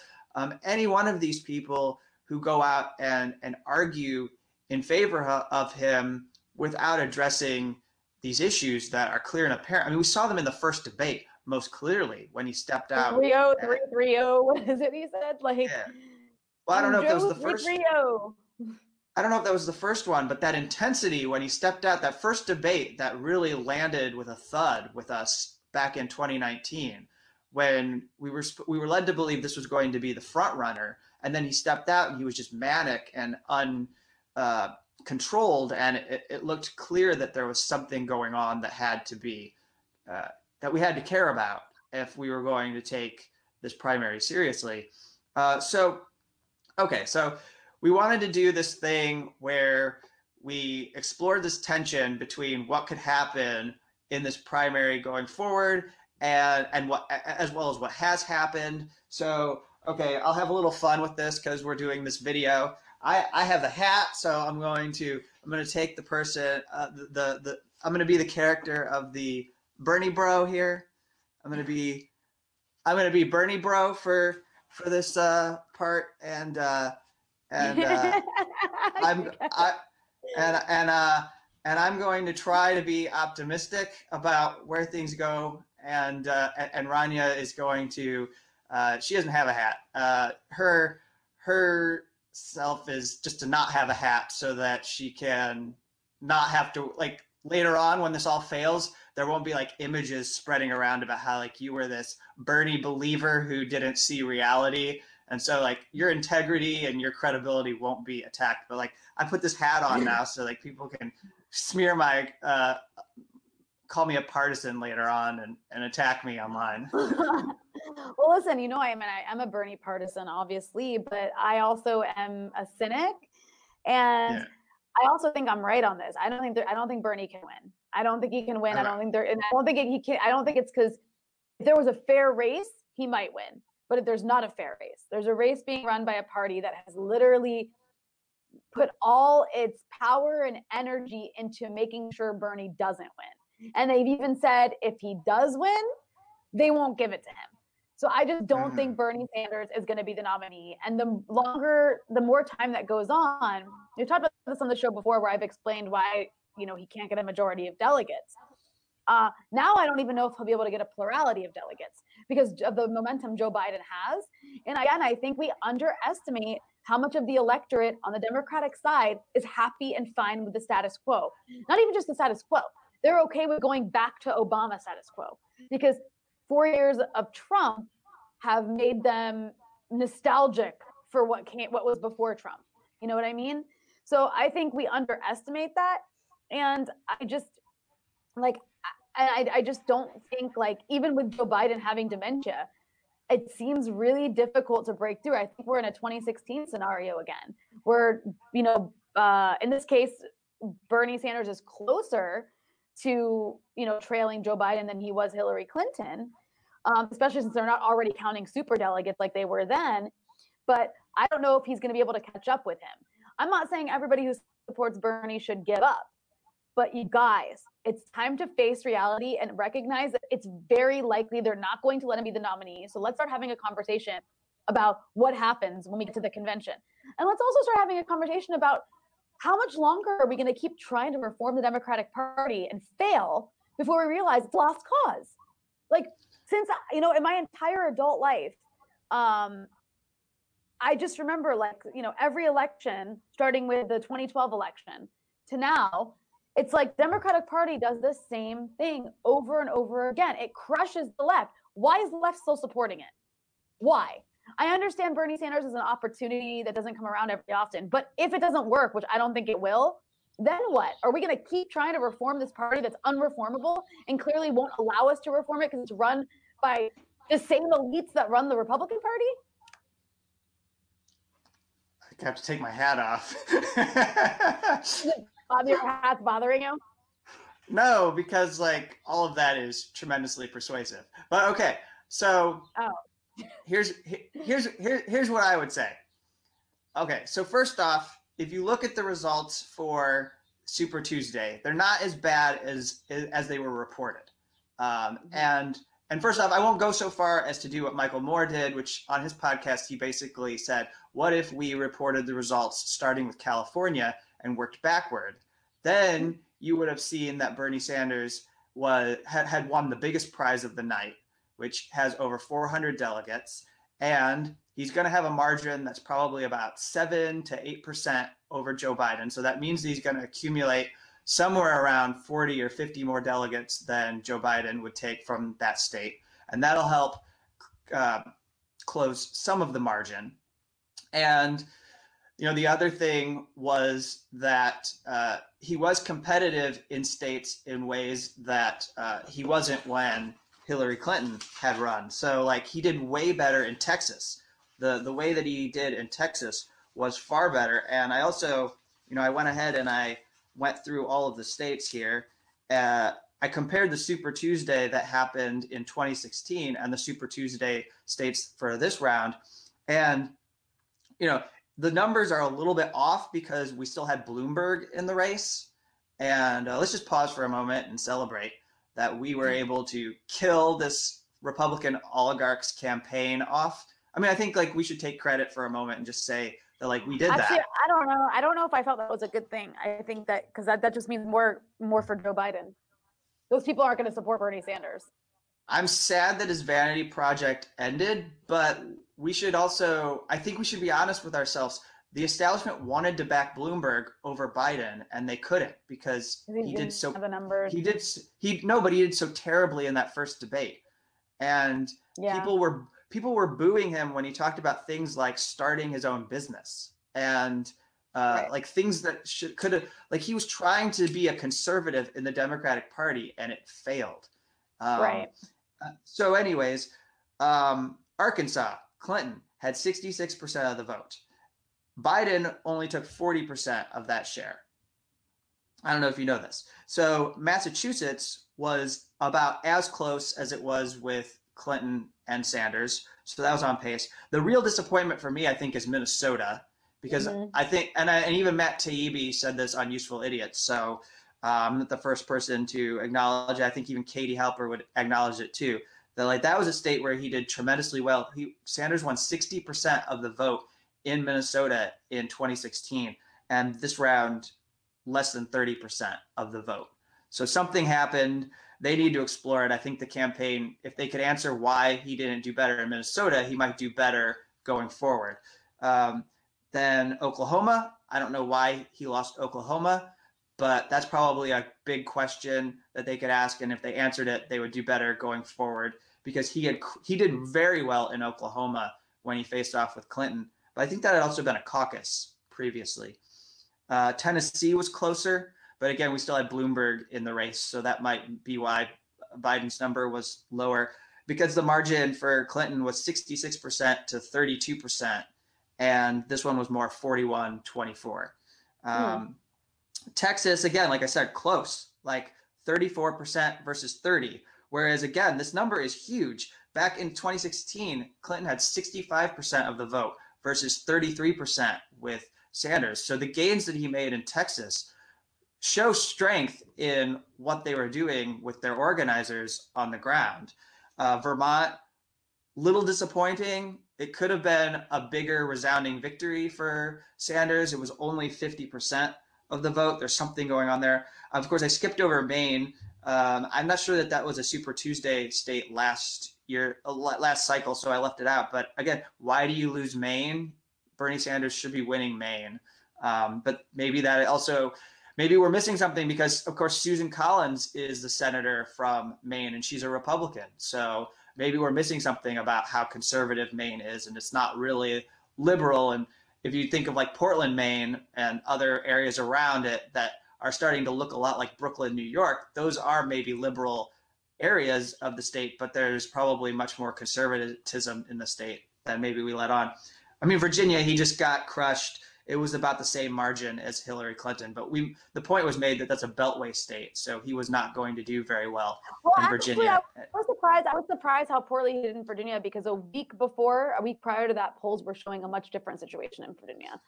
any one of these people who go out and argue in favor of him without addressing these issues that are clear and apparent. I mean, we saw them in the first debate most clearly when he stepped out. 3-0, 3-3-0. What is it he said? Well, I don't know if that was the first. 3-0. I don't know if that was the first one, but that intensity when he stepped out, that first debate that really landed with a thud with us back in 2019, when we were led to believe this was going to be the front runner, and then he stepped out and he was just manic and uncontrolled, and it looked clear that there was something going on that had to be that we had to care about if we were going to take this primary seriously. So we wanted to do this thing where we explored this tension between what could happen in this primary going forward and what, as well as what has happened. So, okay, I'll have a little fun with this because we're doing this video. I have a hat, so I'm going to take the person, I'm going to be the character of the Bernie Bro here. I'm going to be Bernie Bro for this part. And I'm going to try to be optimistic about where things go. And Rania is going to, she doesn't have a hat. Her self is just to not have a hat so that she can not have to, like, later on when this all fails, there won't be like images spreading around about how like you were this Bernie believer who didn't see reality. And so like your integrity and your credibility won't be attacked. But like I put this hat on now so like people can smear my, call me a partisan later on and attack me online. Well, listen, you know, I mean, I am a Bernie partisan, obviously, but I also am a cynic. And yeah. I also think I'm right on this. I don't think Bernie can win. I don't think he can win. Right. I don't think it's because if there was a fair race, he might win. But if there's not a fair race, there's a race being run by a party that has literally put all its power and energy into making sure Bernie doesn't win. And they've even said if he does win, they won't give it to him. So I just don't think Bernie Sanders is going to be the nominee. And the more time that goes on, we've talked about this on the show before where I've explained why, you know, he can't get a majority of delegates. Now I don't even know if he'll be able to get a plurality of delegates because of the momentum Joe Biden has. And again, I think we underestimate how much of the electorate on the Democratic side is happy and fine with the status quo. Not even just the status quo. They're okay with going back to Obama status quo because 4 years of Trump have made them nostalgic for what was before Trump. You know what I mean? So I think we underestimate that. And I just like, I just don't think like, even with Joe Biden having dementia, it seems really difficult to break through. I think we're in a 2016 scenario again, where, you know, in this case, Bernie Sanders is closer to, you know, trailing Joe Biden than he was Hillary Clinton, especially since they're not already counting superdelegates like they were then. But I don't know if he's going to be able to catch up with him. I'm not saying everybody who supports Bernie should give up, but you guys, it's time to face reality and recognize that it's very likely they're not going to let him be the nominee. So let's start having a conversation about what happens when we get to the convention. And let's also start having a conversation about how much longer are we going to keep trying to reform the Democratic Party and fail before we realize it's lost cause? Like, since, you know, in my entire adult life, I just remember, like, you know, every election, starting with the 2012 election to now, it's like Democratic Party does the same thing over and over again. It crushes the left. Why is the left still supporting it? Why? I understand Bernie Sanders is an opportunity that doesn't come around every often, but if it doesn't work, which I don't think it will, then what? Are we going to keep trying to reform this party that's unreformable and clearly won't allow us to reform it because it's run by the same elites that run the Republican Party? I have to take my hat off. Your hat's bothering you? No, because like all of that is tremendously persuasive. But okay, so... Oh. Here's what I would say. Okay, so first off, if you look at the results for Super Tuesday, they're not as bad as they were reported. And first off, I won't go so far as to do what Michael Moore did, which on his podcast, he basically said, what if we reported the results starting with California and worked backward? Then you would have seen that Bernie Sanders had won the biggest prize of the night, which has over 400 delegates, and he's going to have a margin that's probably about 7 to 8% over Joe Biden. So that means he's going to accumulate somewhere around 40 or 50 more delegates than Joe Biden would take from that state. And that'll help close some of the margin. And, you know, the other thing was that he was competitive in states in ways that he wasn't when Hillary Clinton had run. So like he did way better in Texas. The way that he did in Texas was far better. And I also, you know, I went ahead and I went through all of the states here. I compared the Super Tuesday that happened in 2016 and the Super Tuesday states for this round. And, you know, the numbers are a little bit off because we still had Bloomberg in the race. And let's just pause for a moment and celebrate that we were able to kill this Republican oligarch's campaign off. I mean, I think like we should take credit for a moment and just say that like we did. Actually, that. I don't know. I don't know if I felt that was a good thing. I think that because that just means more for Joe Biden. Those people aren't going to support Bernie Sanders. I'm sad that his vanity project ended, but we should also, I think we should be honest with ourselves The establishment wanted to back Bloomberg over Biden, and they couldn't because he did so terribly in that first debate, and people were booing him when he talked about things like starting his own business and like things that could have he was trying to be a conservative in the Democratic Party, and it failed. So anyways, Arkansas, Clinton had 66% of the vote. Biden only took 40% of that share. I don't know if you know this. So Massachusetts was about as close as it was with Clinton and Sanders. So that was on pace. The real disappointment for me, I think, is Minnesota, because I think, and even Matt Taibbi said this on Useful Idiots. So I'm not the first person to acknowledge it. I think even Katie Halper would acknowledge it too. That like that was a state where he did tremendously well. Sanders won 60% of the vote in Minnesota in 2016, and this round less than 30% of the vote. So something happened. They need to explore it. I think the campaign, if they could answer why he didn't do better in Minnesota, he might do better going forward. Then Oklahoma, I don't know why he lost Oklahoma, but that's probably a big question that they could ask, and if they answered it, they would do better going forward, because he did very well in Oklahoma when he faced off with Clinton. But I think that had also been a caucus previously. Tennessee was closer, but again, we still had Bloomberg in the race. So that might be why Biden's number was lower, because the margin for Clinton was 66% to 32%. And this one was more 41-24. Texas, again, like I said, close, like 34% versus 30. Whereas again, this number is huge. Back in 2016, Clinton had 65% of the vote versus 33% with Sanders. So the gains that he made in Texas show strength in what they were doing with their organizers on the ground. Vermont, little disappointing. It could have been a bigger resounding victory for Sanders. It was only 50% of the vote. There's something going on there. Of course, I skipped over Maine. I'm not sure that that was a Super Tuesday state last cycle, so I left it out. But again, why do you lose Maine? Bernie Sanders should be winning Maine. But maybe that also, maybe we're missing something, because of course Susan Collins is the senator from Maine, and she's a Republican. So maybe we're missing something about how conservative Maine is, and it's not really liberal. And if you think of like Portland, Maine, and other areas around it that are starting to look a lot like Brooklyn, New York, those are maybe liberal areas of the state, but there's probably much more conservatism in the state than maybe we let on. I mean, Virginia, he just got crushed. It was about the same margin as Hillary Clinton, but the point was made that that's a beltway state, so he was not going to do very well in Virginia. I was surprised how poorly he did in Virginia, because a week prior to that, polls were showing a much different situation in Virginia.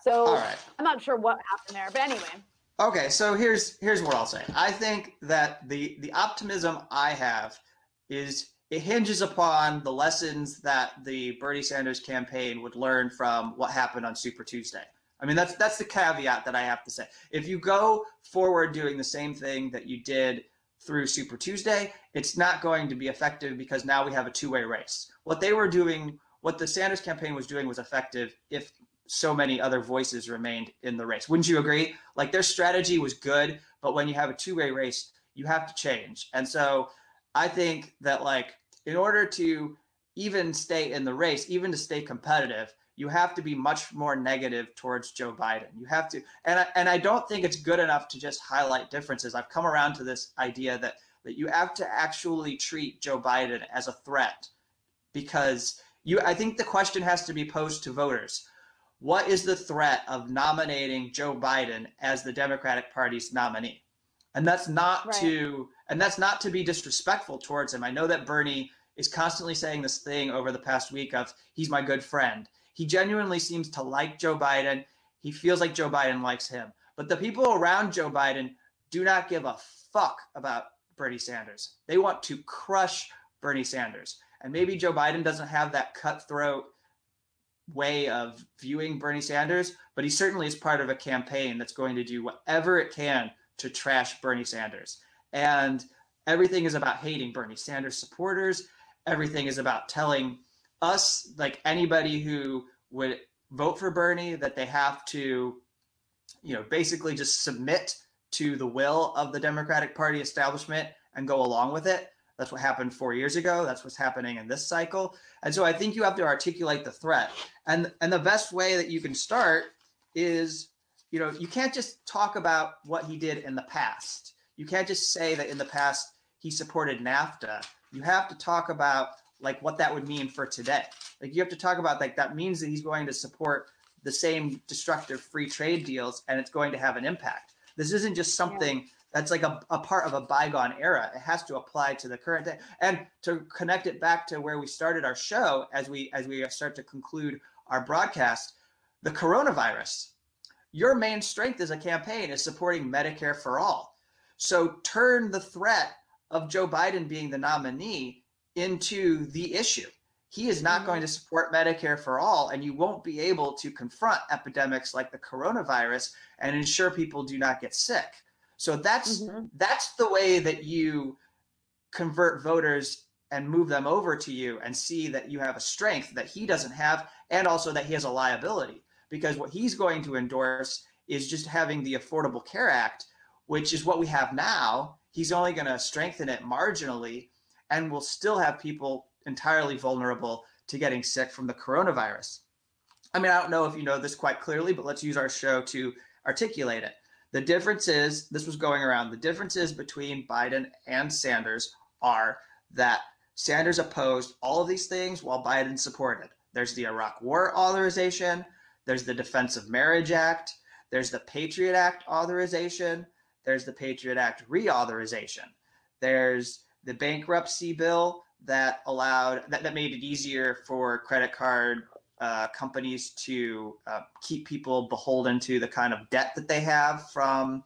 So right. I'm not sure what happened there, but anyway. Okay, so here's what I'll say. I think that the optimism I have is it hinges upon the lessons that the Bernie Sanders campaign would learn from what happened on Super Tuesday. I mean, that's the caveat that I have to say. If you go forward doing the same thing that you did through Super Tuesday, it's not going to be effective, because now we have a two-way race. What the Sanders campaign was doing was effective if so many other voices remained in the race. Wouldn't you agree? Like, their strategy was good, but when you have a two-way race, you have to change. And so I think that, like, in order to even stay in the race, even to stay competitive, you have to be much more negative towards Joe Biden. You have to, and I don't think it's good enough to just highlight differences. I've come around to this idea that you have to actually treat Joe Biden as a threat, because I think the question has to be posed to voters. What is the threat of nominating Joe Biden as the Democratic Party's nominee? And that's not to be disrespectful towards him. I know that Bernie is constantly saying this thing over the past week of, he's my good friend. He genuinely seems to like Joe Biden. He feels like Joe Biden likes him. But the people around Joe Biden do not give a fuck about Bernie Sanders. They want to crush Bernie Sanders. And maybe Joe Biden doesn't have that cutthroat way of viewing Bernie Sanders, but he certainly is part of a campaign that's going to do whatever it can to trash Bernie Sanders. And everything is about hating Bernie Sanders supporters. Everything is about telling us, like, anybody who would vote for Bernie, that they have to, you know, basically just submit to the will of the Democratic Party establishment and go along with it. That's what happened 4 years ago. That's what's happening in this cycle. And so I think you have to articulate the threat. And the best way that you can start is, you know, you can't just talk about what he did in the past. You can't just say that in the past he supported NAFTA. You have to talk about like what that would mean for today. Like you have to talk about like that means that he's going to support the same destructive free trade deals and it's going to have an impact. This isn't just something that's like a part of a bygone era. It has to apply to the current day. And to connect it back to where we started our show as we start to conclude our broadcast, the coronavirus, your main strength as a campaign is supporting Medicare for all. So turn the threat of Joe Biden being the nominee into the issue. He is not going to support Medicare for all, and you won't be able to confront epidemics like the coronavirus and ensure people do not get sick. So that's the way that you convert voters and move them over to you and see that you have a strength that he doesn't have, and also that he has a liability, because what he's going to endorse is just having the Affordable Care Act, which is what we have now. He's only going to strengthen it marginally, and we'll still have people entirely vulnerable to getting sick from the coronavirus. I mean, I don't know if you know this quite clearly, but let's use our show to articulate it. The difference is, this was going around, the differences between Biden and Sanders are that Sanders opposed all of these things while Biden supported. There's the Iraq War authorization, there's the Defense of Marriage Act, there's the Patriot Act authorization, there's the Patriot Act reauthorization, there's the bankruptcy bill that allowed, that made it easier for credit card companies to keep people beholden to the kind of debt that they have from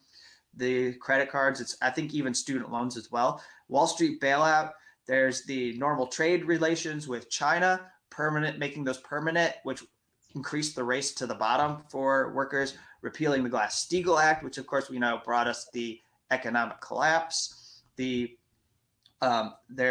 the credit cards. It's, I think, even student loans as well. Wall Street bailout. There's the normal trade relations with China, permanent, making those permanent, which increased the race to the bottom for workers, repealing the Glass-Steagall Act, which of course we know brought us the economic collapse. There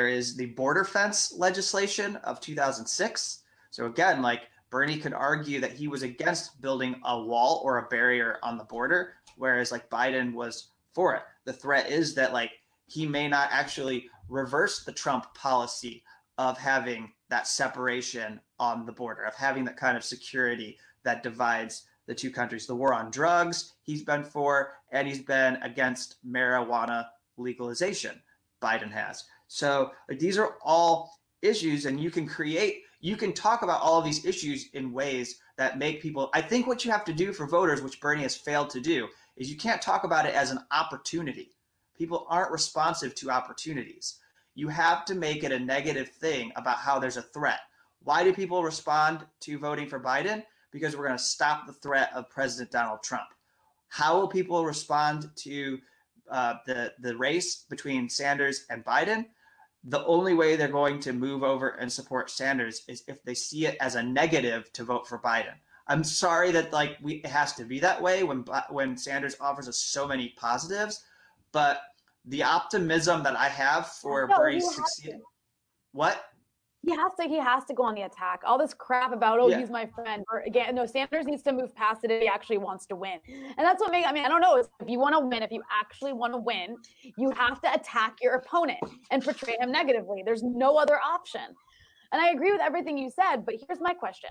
is the border fence legislation of 2006. So again, like Bernie could argue that he was against building a wall or a barrier on the border, whereas like Biden was for it. The threat is that like he may not actually reverse the Trump policy of having that separation on the border, of having that kind of security that divides the two countries. The war on drugs he's been for, and he's been against marijuana legalization. Biden has. So like, these are all issues, and you can talk about all of these issues in ways that make people, I think what you have to do for voters, which Bernie has failed to do, is you can't talk about it as an opportunity. People aren't responsive to opportunities. You have to make it a negative thing about how there's a threat. Why do people respond to voting for Biden? Because we're going to stop the threat of President Donald Trump. How will people respond to the race between Sanders and Biden? The only way they're going to move over and support Sanders is if they see it as a negative to vote for Biden. I'm sorry that like it has to be that way when Sanders offers us so many positives, but the optimism that I have for Bernie succeeding. What? He has to go on the attack. All this crap about, he's my friend. Or, again, no, Sanders needs to move past it if he actually wants to win. And that's what makes, I mean, I don't know. If you want to win, if you actually want to win, you have to attack your opponent and portray him negatively. There's no other option. And I agree with everything you said, but here's my question.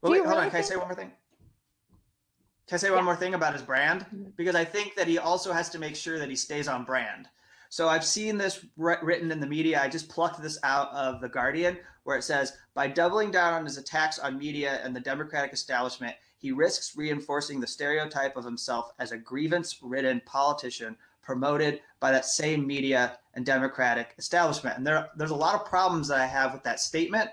Well, wait, hold on. Can I say one more thing? Can I say one more thing about his brand? Because I think that he also has to make sure that he stays on brand. So I've seen this written in the media. I just plucked this out of The Guardian, where it says, by doubling down on his attacks on media and the Democratic establishment, he risks reinforcing the stereotype of himself as a grievance-ridden politician promoted by that same media and Democratic establishment. And there's a lot of problems that I have with that statement.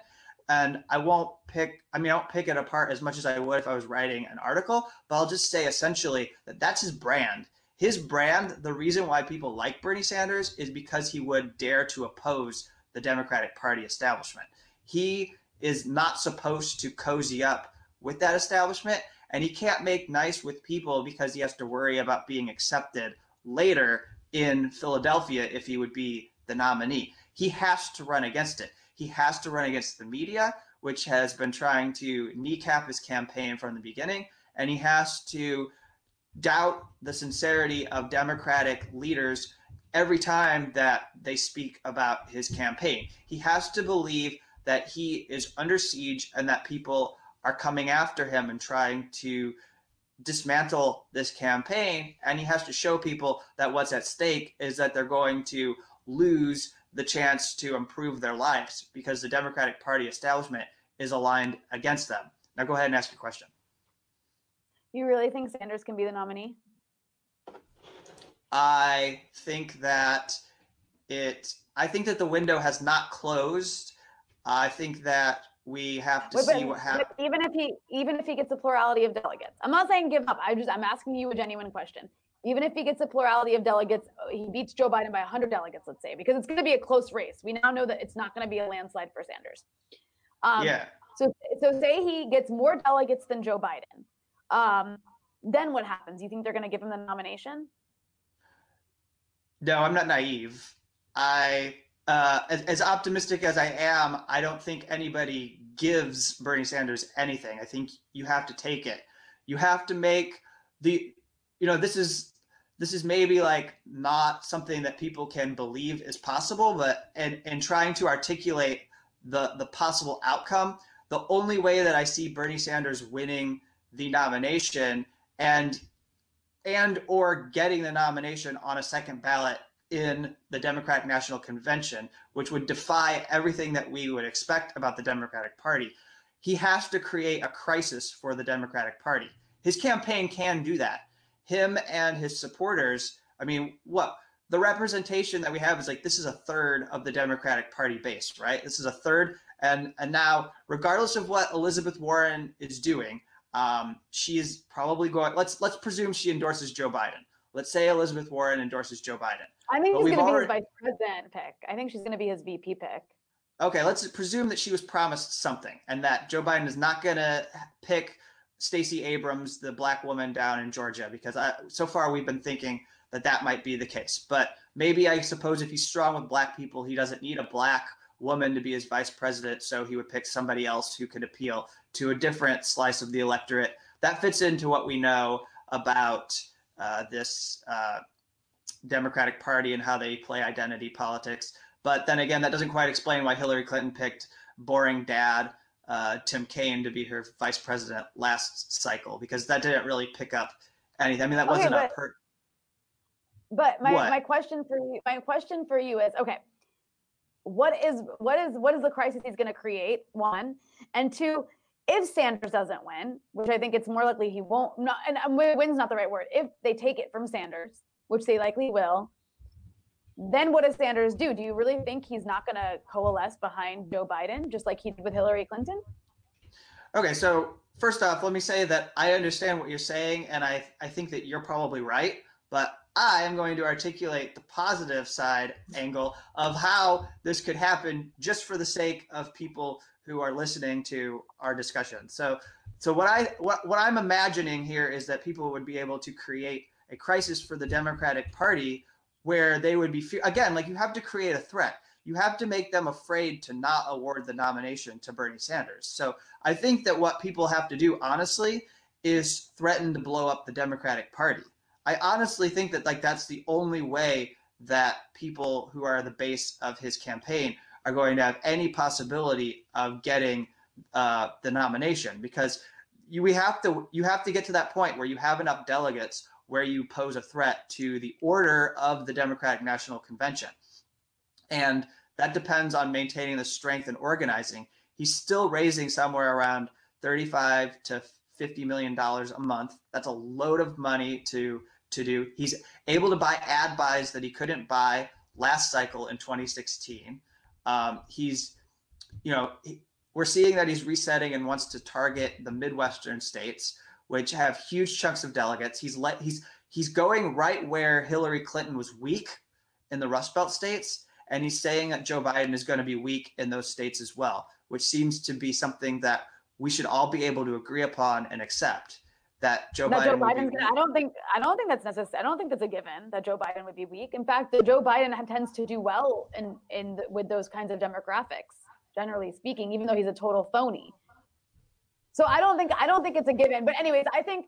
And I won't pick it apart as much as I would if I was writing an article, but I'll just say essentially that that's his brand. His brand, the reason why people like Bernie Sanders is because he would dare to oppose the Democratic Party establishment. He is not supposed to cozy up with that establishment, and he can't make nice with people because he has to worry about being accepted later in Philadelphia if he would be the nominee. He has to run against it. He has to run against the media, which has been trying to kneecap his campaign from the beginning, and he has to doubt the sincerity of Democratic leaders every time that they speak about his campaign. He has to believe that he is under siege and that people are coming after him and trying to dismantle this campaign, and he has to show people that what's at stake is that they're going to lose the chance to improve their lives because the Democratic Party establishment is aligned against them. Now go ahead and ask your question. You really think Sanders can be the nominee? I think that the window has not closed. I think that we have to see what happens. Even if he gets a plurality of delegates, I'm not saying give up. I'm asking you a genuine question. Even if he gets a plurality of delegates, he beats Joe Biden by 100 delegates, let's say, because it's going to be a close race. We now know that it's not going to be a landslide for Sanders. So say he gets more delegates than Joe Biden. Then what happens? You think they're going to give him the nomination? No, I'm not naive. As optimistic as I am, I don't think anybody gives Bernie Sanders anything. I think you have to take it. You have to make the, you know, this is maybe like not something that people can believe is possible, but and trying to articulate the possible outcome, the only way that I see Bernie Sanders winning the nomination and or getting the nomination on a second ballot in the Democratic National Convention, which would defy everything that we would expect about the Democratic Party. He has to create a crisis for the Democratic Party. His campaign can do that. Him and his supporters, I mean, what the representation that we have is like, this is a third of the Democratic Party base, right? This is a third. And now, regardless of what Elizabeth Warren is doing, she is probably going, let's presume she endorses Joe Biden. Let's say Elizabeth Warren endorses Joe Biden. I think she's going to be his vice president pick. I think she's going to be his VP pick. Okay, let's presume that she was promised something and that Joe Biden is not going to pick Stacey Abrams, the black woman down in Georgia, because so far we've been thinking that that might be the case. But maybe I suppose if he's strong with black people, he doesn't need a black woman to be his vice president, so he would pick somebody else who could appeal to a different slice of the electorate. That fits into what we know about this Democratic Party and how they play identity politics. But then again, that doesn't quite explain why Hillary Clinton picked boring dad Tim Kaine to be her vice president last cycle, because that didn't really pick up anything. I mean, that wasn't a per. But my question for you is, okay, what is the crisis he's going to create? One, and two, if Sanders doesn't win, which I think it's more likely he won't, not, and win's not the right word, if they take it from Sanders, which they likely will, then what does Sanders do? Do you really think he's not going to coalesce behind Joe Biden, just like he did with Hillary Clinton? Okay, so first off, let me say that I understand what you're saying, and I think that you're probably right, but I am going to articulate the positive side angle of how this could happen just for the sake of people who are listening to our discussion. So what I'm imagining here is that people would be able to create a crisis for the Democratic Party where they would be, again, like you have to create a threat. You have to make them afraid to not award the nomination to Bernie Sanders. So I think that what people have to do, honestly, is threaten to blow up the Democratic Party. I honestly think that like that's the only way that people who are the base of his campaign are going to have any possibility of getting the nomination, because you have to get to that point where you have enough delegates where you pose a threat to the order of the Democratic National Convention. And that depends on maintaining the strength and organizing. He's still raising somewhere around $35 to $50 million a month. That's a load of money to do. He's able to buy ad buys that he couldn't buy last cycle in 2016. We're seeing that he's resetting and wants to target the Midwestern states, which have huge chunks of delegates. He's going right where Hillary Clinton was weak in the Rust Belt states, and he's saying that Joe Biden is going to be weak in those states as well, which seems to be something that we should all be able to agree upon and accept that Joe Biden. I don't think that's necessary. I don't think that's a given that Joe Biden would be weak. In fact, Joe Biden tends to do well with those kinds of demographics. generally speaking, even though he's a total phony. So I don't think it's a given. But anyways, I think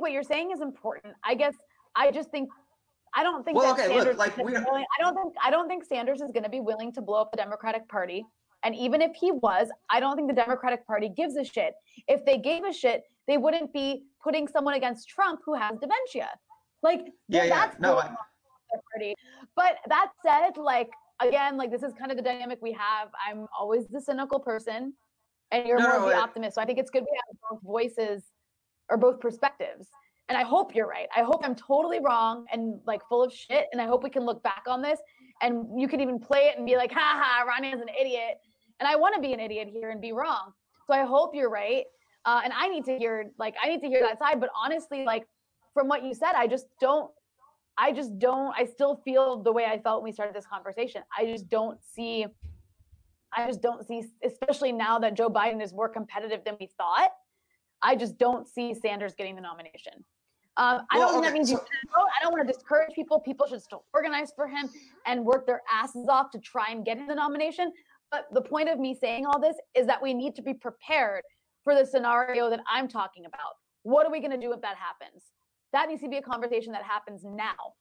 what you're saying is important. I guess I don't think Sanders is going to be willing to blow up the Democratic Party. And even if he was, I don't think the Democratic Party gives a shit. If they gave a shit, they wouldn't be putting someone against Trump who has dementia. But that said, this is kind of the dynamic we have. I'm always the cynical person, and you're more of the optimist. So I think it's good we have both voices or both perspectives. And I hope you're right. I hope I'm totally wrong and full of shit. And I hope we can look back on this, and you can even play it and be like, ha ha, Rania's an idiot. And I want to be an idiot here and be wrong. So I hope you're right. And I need to hear, that side. But honestly, from what you said, I still feel the way I felt when we started this conversation. I just don't see, especially now that Joe Biden is more competitive than we thought. I just don't see Sanders getting the nomination. I don't think that means you can't vote. I don't want to discourage people. People should still organize for him and work their asses off to try and get him the nomination. But the point of me saying all this is that we need to be prepared for the scenario that I'm talking about. What are we going to do if that happens? That needs to be a conversation that happens now.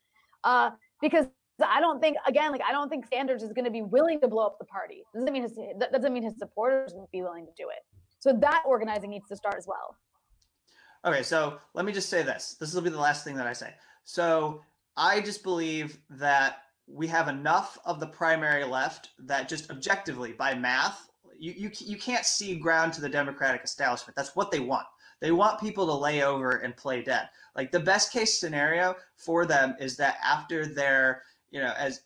Because I don't think Sanders is going to be willing to blow up the party. That doesn't mean his supporters won't be willing to do it. So that organizing needs to start as well. Okay, so let me just say this. This will be the last thing that I say. So I just believe that we have enough of the primary left that just objectively, by math, you can't see ground to the Democratic establishment. That's what they want. They want people to lay over and play dead. The best case scenario for them is that after their, as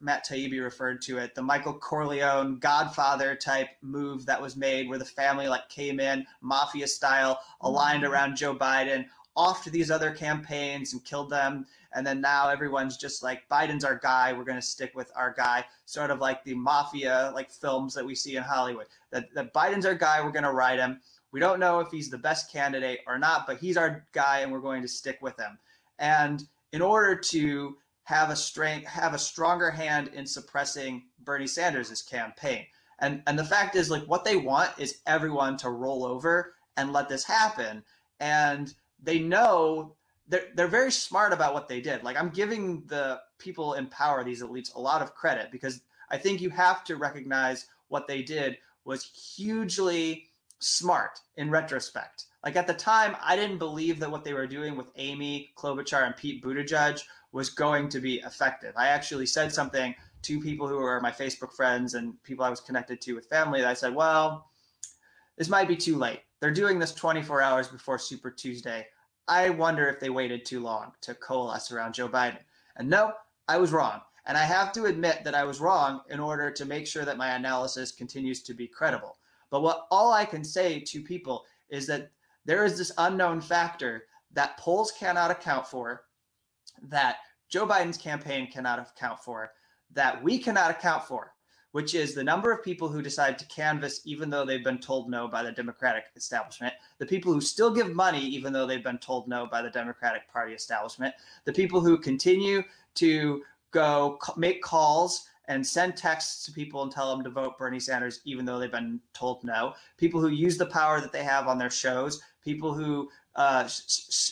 Matt Taibbi referred to it, the Michael Corleone Godfather type move that was made where the family came in mafia style, aligned around Joe Biden, off to these other campaigns and killed them. And then now everyone's just Biden's our guy. We're going to stick with our guy, sort of like the mafia, films that we see in Hollywood, that Biden's our guy. We're going to ride him. We don't know if he's the best candidate or not, but he's our guy and we're going to stick with him. And in order to have a stronger hand in suppressing Bernie Sanders' campaign. And the fact is, what they want is everyone to roll over and let this happen. And they know they're very smart about what they did. I'm giving the people in power, these elites, a lot of credit, because I think you have to recognize what they did was hugely smart in retrospect. At the time, I didn't believe that what they were doing with Amy Klobuchar and Pete Buttigieg was going to be effective. I actually said something to people who are my Facebook friends and people I was connected to with family that I said, well, this might be too late. They're doing this 24 hours before Super Tuesday. I wonder if they waited too long to coalesce around Joe Biden. And no, I was wrong. And I have to admit that I was wrong in order to make sure that my analysis continues to be credible. But all I can say to people is that there is this unknown factor that polls cannot account for, that Joe Biden's campaign cannot account for, that we cannot account for, which is the number of people who decide to canvass even though they've been told no by the Democratic establishment, the people who still give money even though they've been told no by the Democratic Party establishment, the people who continue to go make calls and send texts to people and tell them to vote Bernie Sanders even though they've been told no, people who use the power that they have on their shows, people who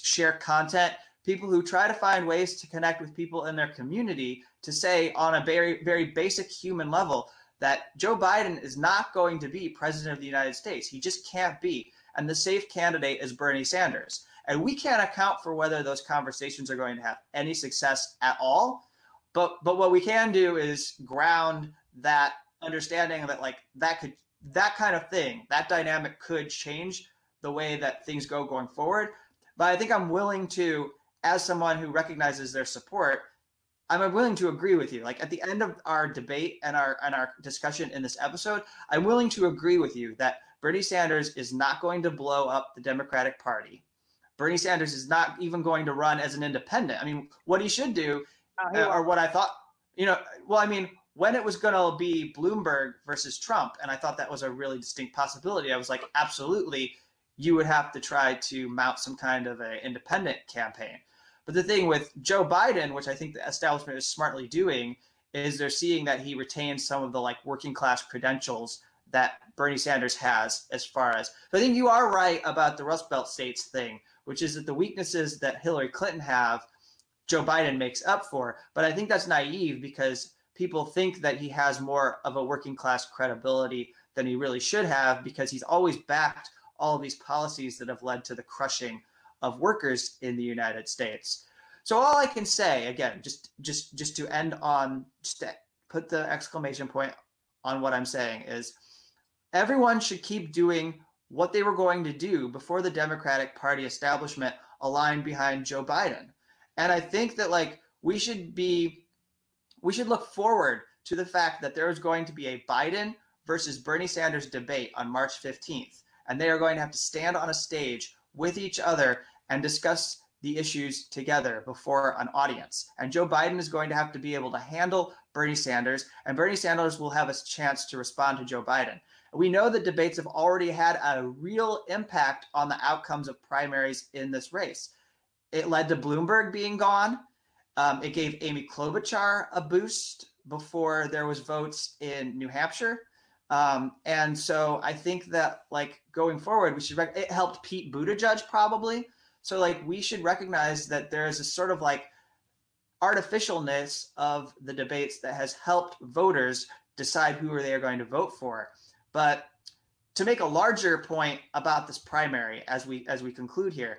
share content, people who try to find ways to connect with people in their community to say on a very, very basic human level that Joe Biden is not going to be president of the United States. He just can't be. And the safe candidate is Bernie Sanders. And we can't account for whether those conversations are going to have any success at all. But what we can do is ground that understanding that that kind of thing, that dynamic could change the way that things go going forward. But I think I'm willing to, as someone who recognizes their support, I'm willing to agree with you. At the end of our debate and our discussion in this episode, I'm willing to agree with you that Bernie Sanders is not going to blow up the Democratic Party. Bernie Sanders is not even going to run as an independent. I mean, what he should do, or what I thought, when it was going to be Bloomberg versus Trump, and I thought that was a really distinct possibility, I was like, absolutely, you would have to try to mount some kind of an independent campaign. But the thing with Joe Biden, which I think the establishment is smartly doing, is they're seeing that he retains some of the like working class credentials that Bernie Sanders has as far as. But I think you are right about the Rust Belt states thing, which is that the weaknesses that Hillary Clinton have, Joe Biden makes up for. But I think that's naive because people think that he has more of a working class credibility than he really should have because he's always backed all of these policies that have led to the crushing of workers in the United States. So all I can say, again, just to end on, just to put the exclamation point on what I'm saying is everyone should keep doing what they were going to do before the Democratic Party establishment aligned behind Joe Biden. And I think that like we should look forward to the fact that there is going to be a Biden versus Bernie Sanders debate on March 15th. And they are going to have to stand on a stage with each other and discuss the issues together before an audience. And Joe Biden is going to have to be able to handle Bernie Sanders, and Bernie Sanders will have a chance to respond to Joe Biden. We know that debates have already had a real impact on the outcomes of primaries in this race. It led to Bloomberg being gone. It gave Amy Klobuchar a boost before there was votes in New Hampshire. And so I think that like going forward, we should, it helped Pete Buttigieg probably. So like we should recognize that there is a sort of like artificialness of the debates that has helped voters decide who they are going to vote for. But to make a larger point about this primary, as we conclude here,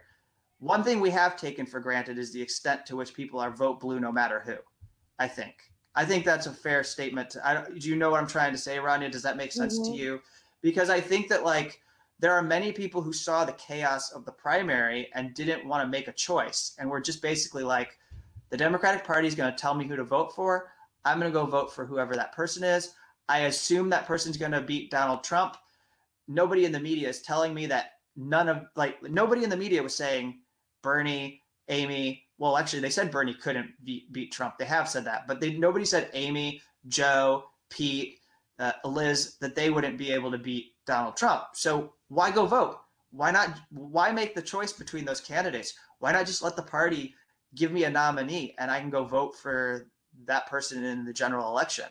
one thing we have taken for granted is the extent to which people are vote blue no matter who, I think. I think that's a fair statement. Do you know what I'm trying to say, Rania? Does that make sense to you? Because I think that like there are many people who saw the chaos of the primary and didn't want to make a choice. And we're just basically like, the Democratic Party is going to tell me who to vote for. I'm going to go vote for whoever that person is. I assume that person's going to beat Donald Trump. Nobody in the media is telling me that nobody in the media was saying Bernie, Amy. Well, actually, they said Bernie couldn't beat Trump. They have said that, but nobody said Amy, Joe, Pete, Liz, that they wouldn't be able to beat Donald Trump. So why go vote? Why not? Why make the choice between those candidates? Why not just let the party give me a nominee and I can go vote for that person in the general election?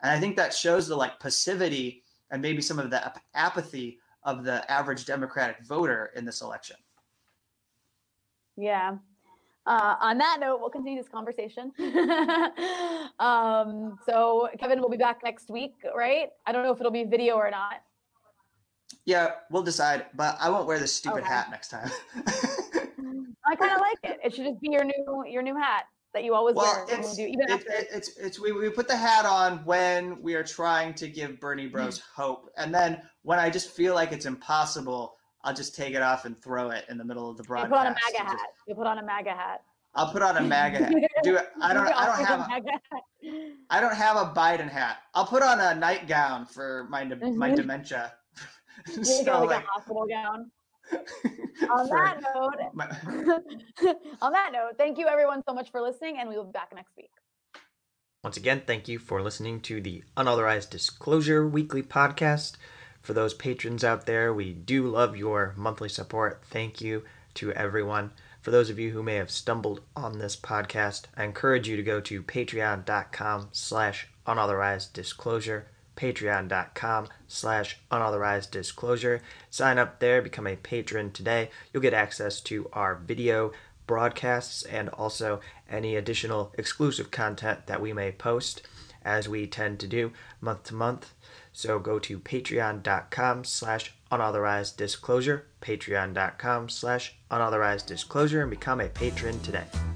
And I think that shows the like passivity and maybe some of the apathy of the average Democratic voter in this election. Yeah. On that note, we'll continue this conversation. So Kevin will be back next week, right? I don't know if it'll be video or not. Yeah, we'll decide, but I won't wear this stupid hat next time. I kind of like it. It should just be your new hat that you always wear. We put the hat on when we are trying to give Bernie Bros hope, and then when I just feel like it's impossible, I'll just take it off and throw it in the middle of the broadcast. You put on a MAGA hat. I'll put on a MAGA hat. I don't have a Biden hat. I'll put on a nightgown for my dementia. You're gonna like a hospital gown. On that note, thank you everyone so much for listening, and we will be back next week. Once again, thank you for listening to the Unauthorized Disclosure Weekly Podcast. For those patrons out there, we do love your monthly support. Thank you to everyone. For those of you who may have stumbled on this podcast, I encourage you to go to patreon.com/unauthorized disclosure. patreon.com/unauthorized disclosure. Sign up there, become a patron today. You'll get access to our video broadcasts and also any additional exclusive content that we may post, as we tend to do month to month. So go to patreon.com/unauthorized disclosure, patreon.com/unauthorized disclosure, and become a patron today.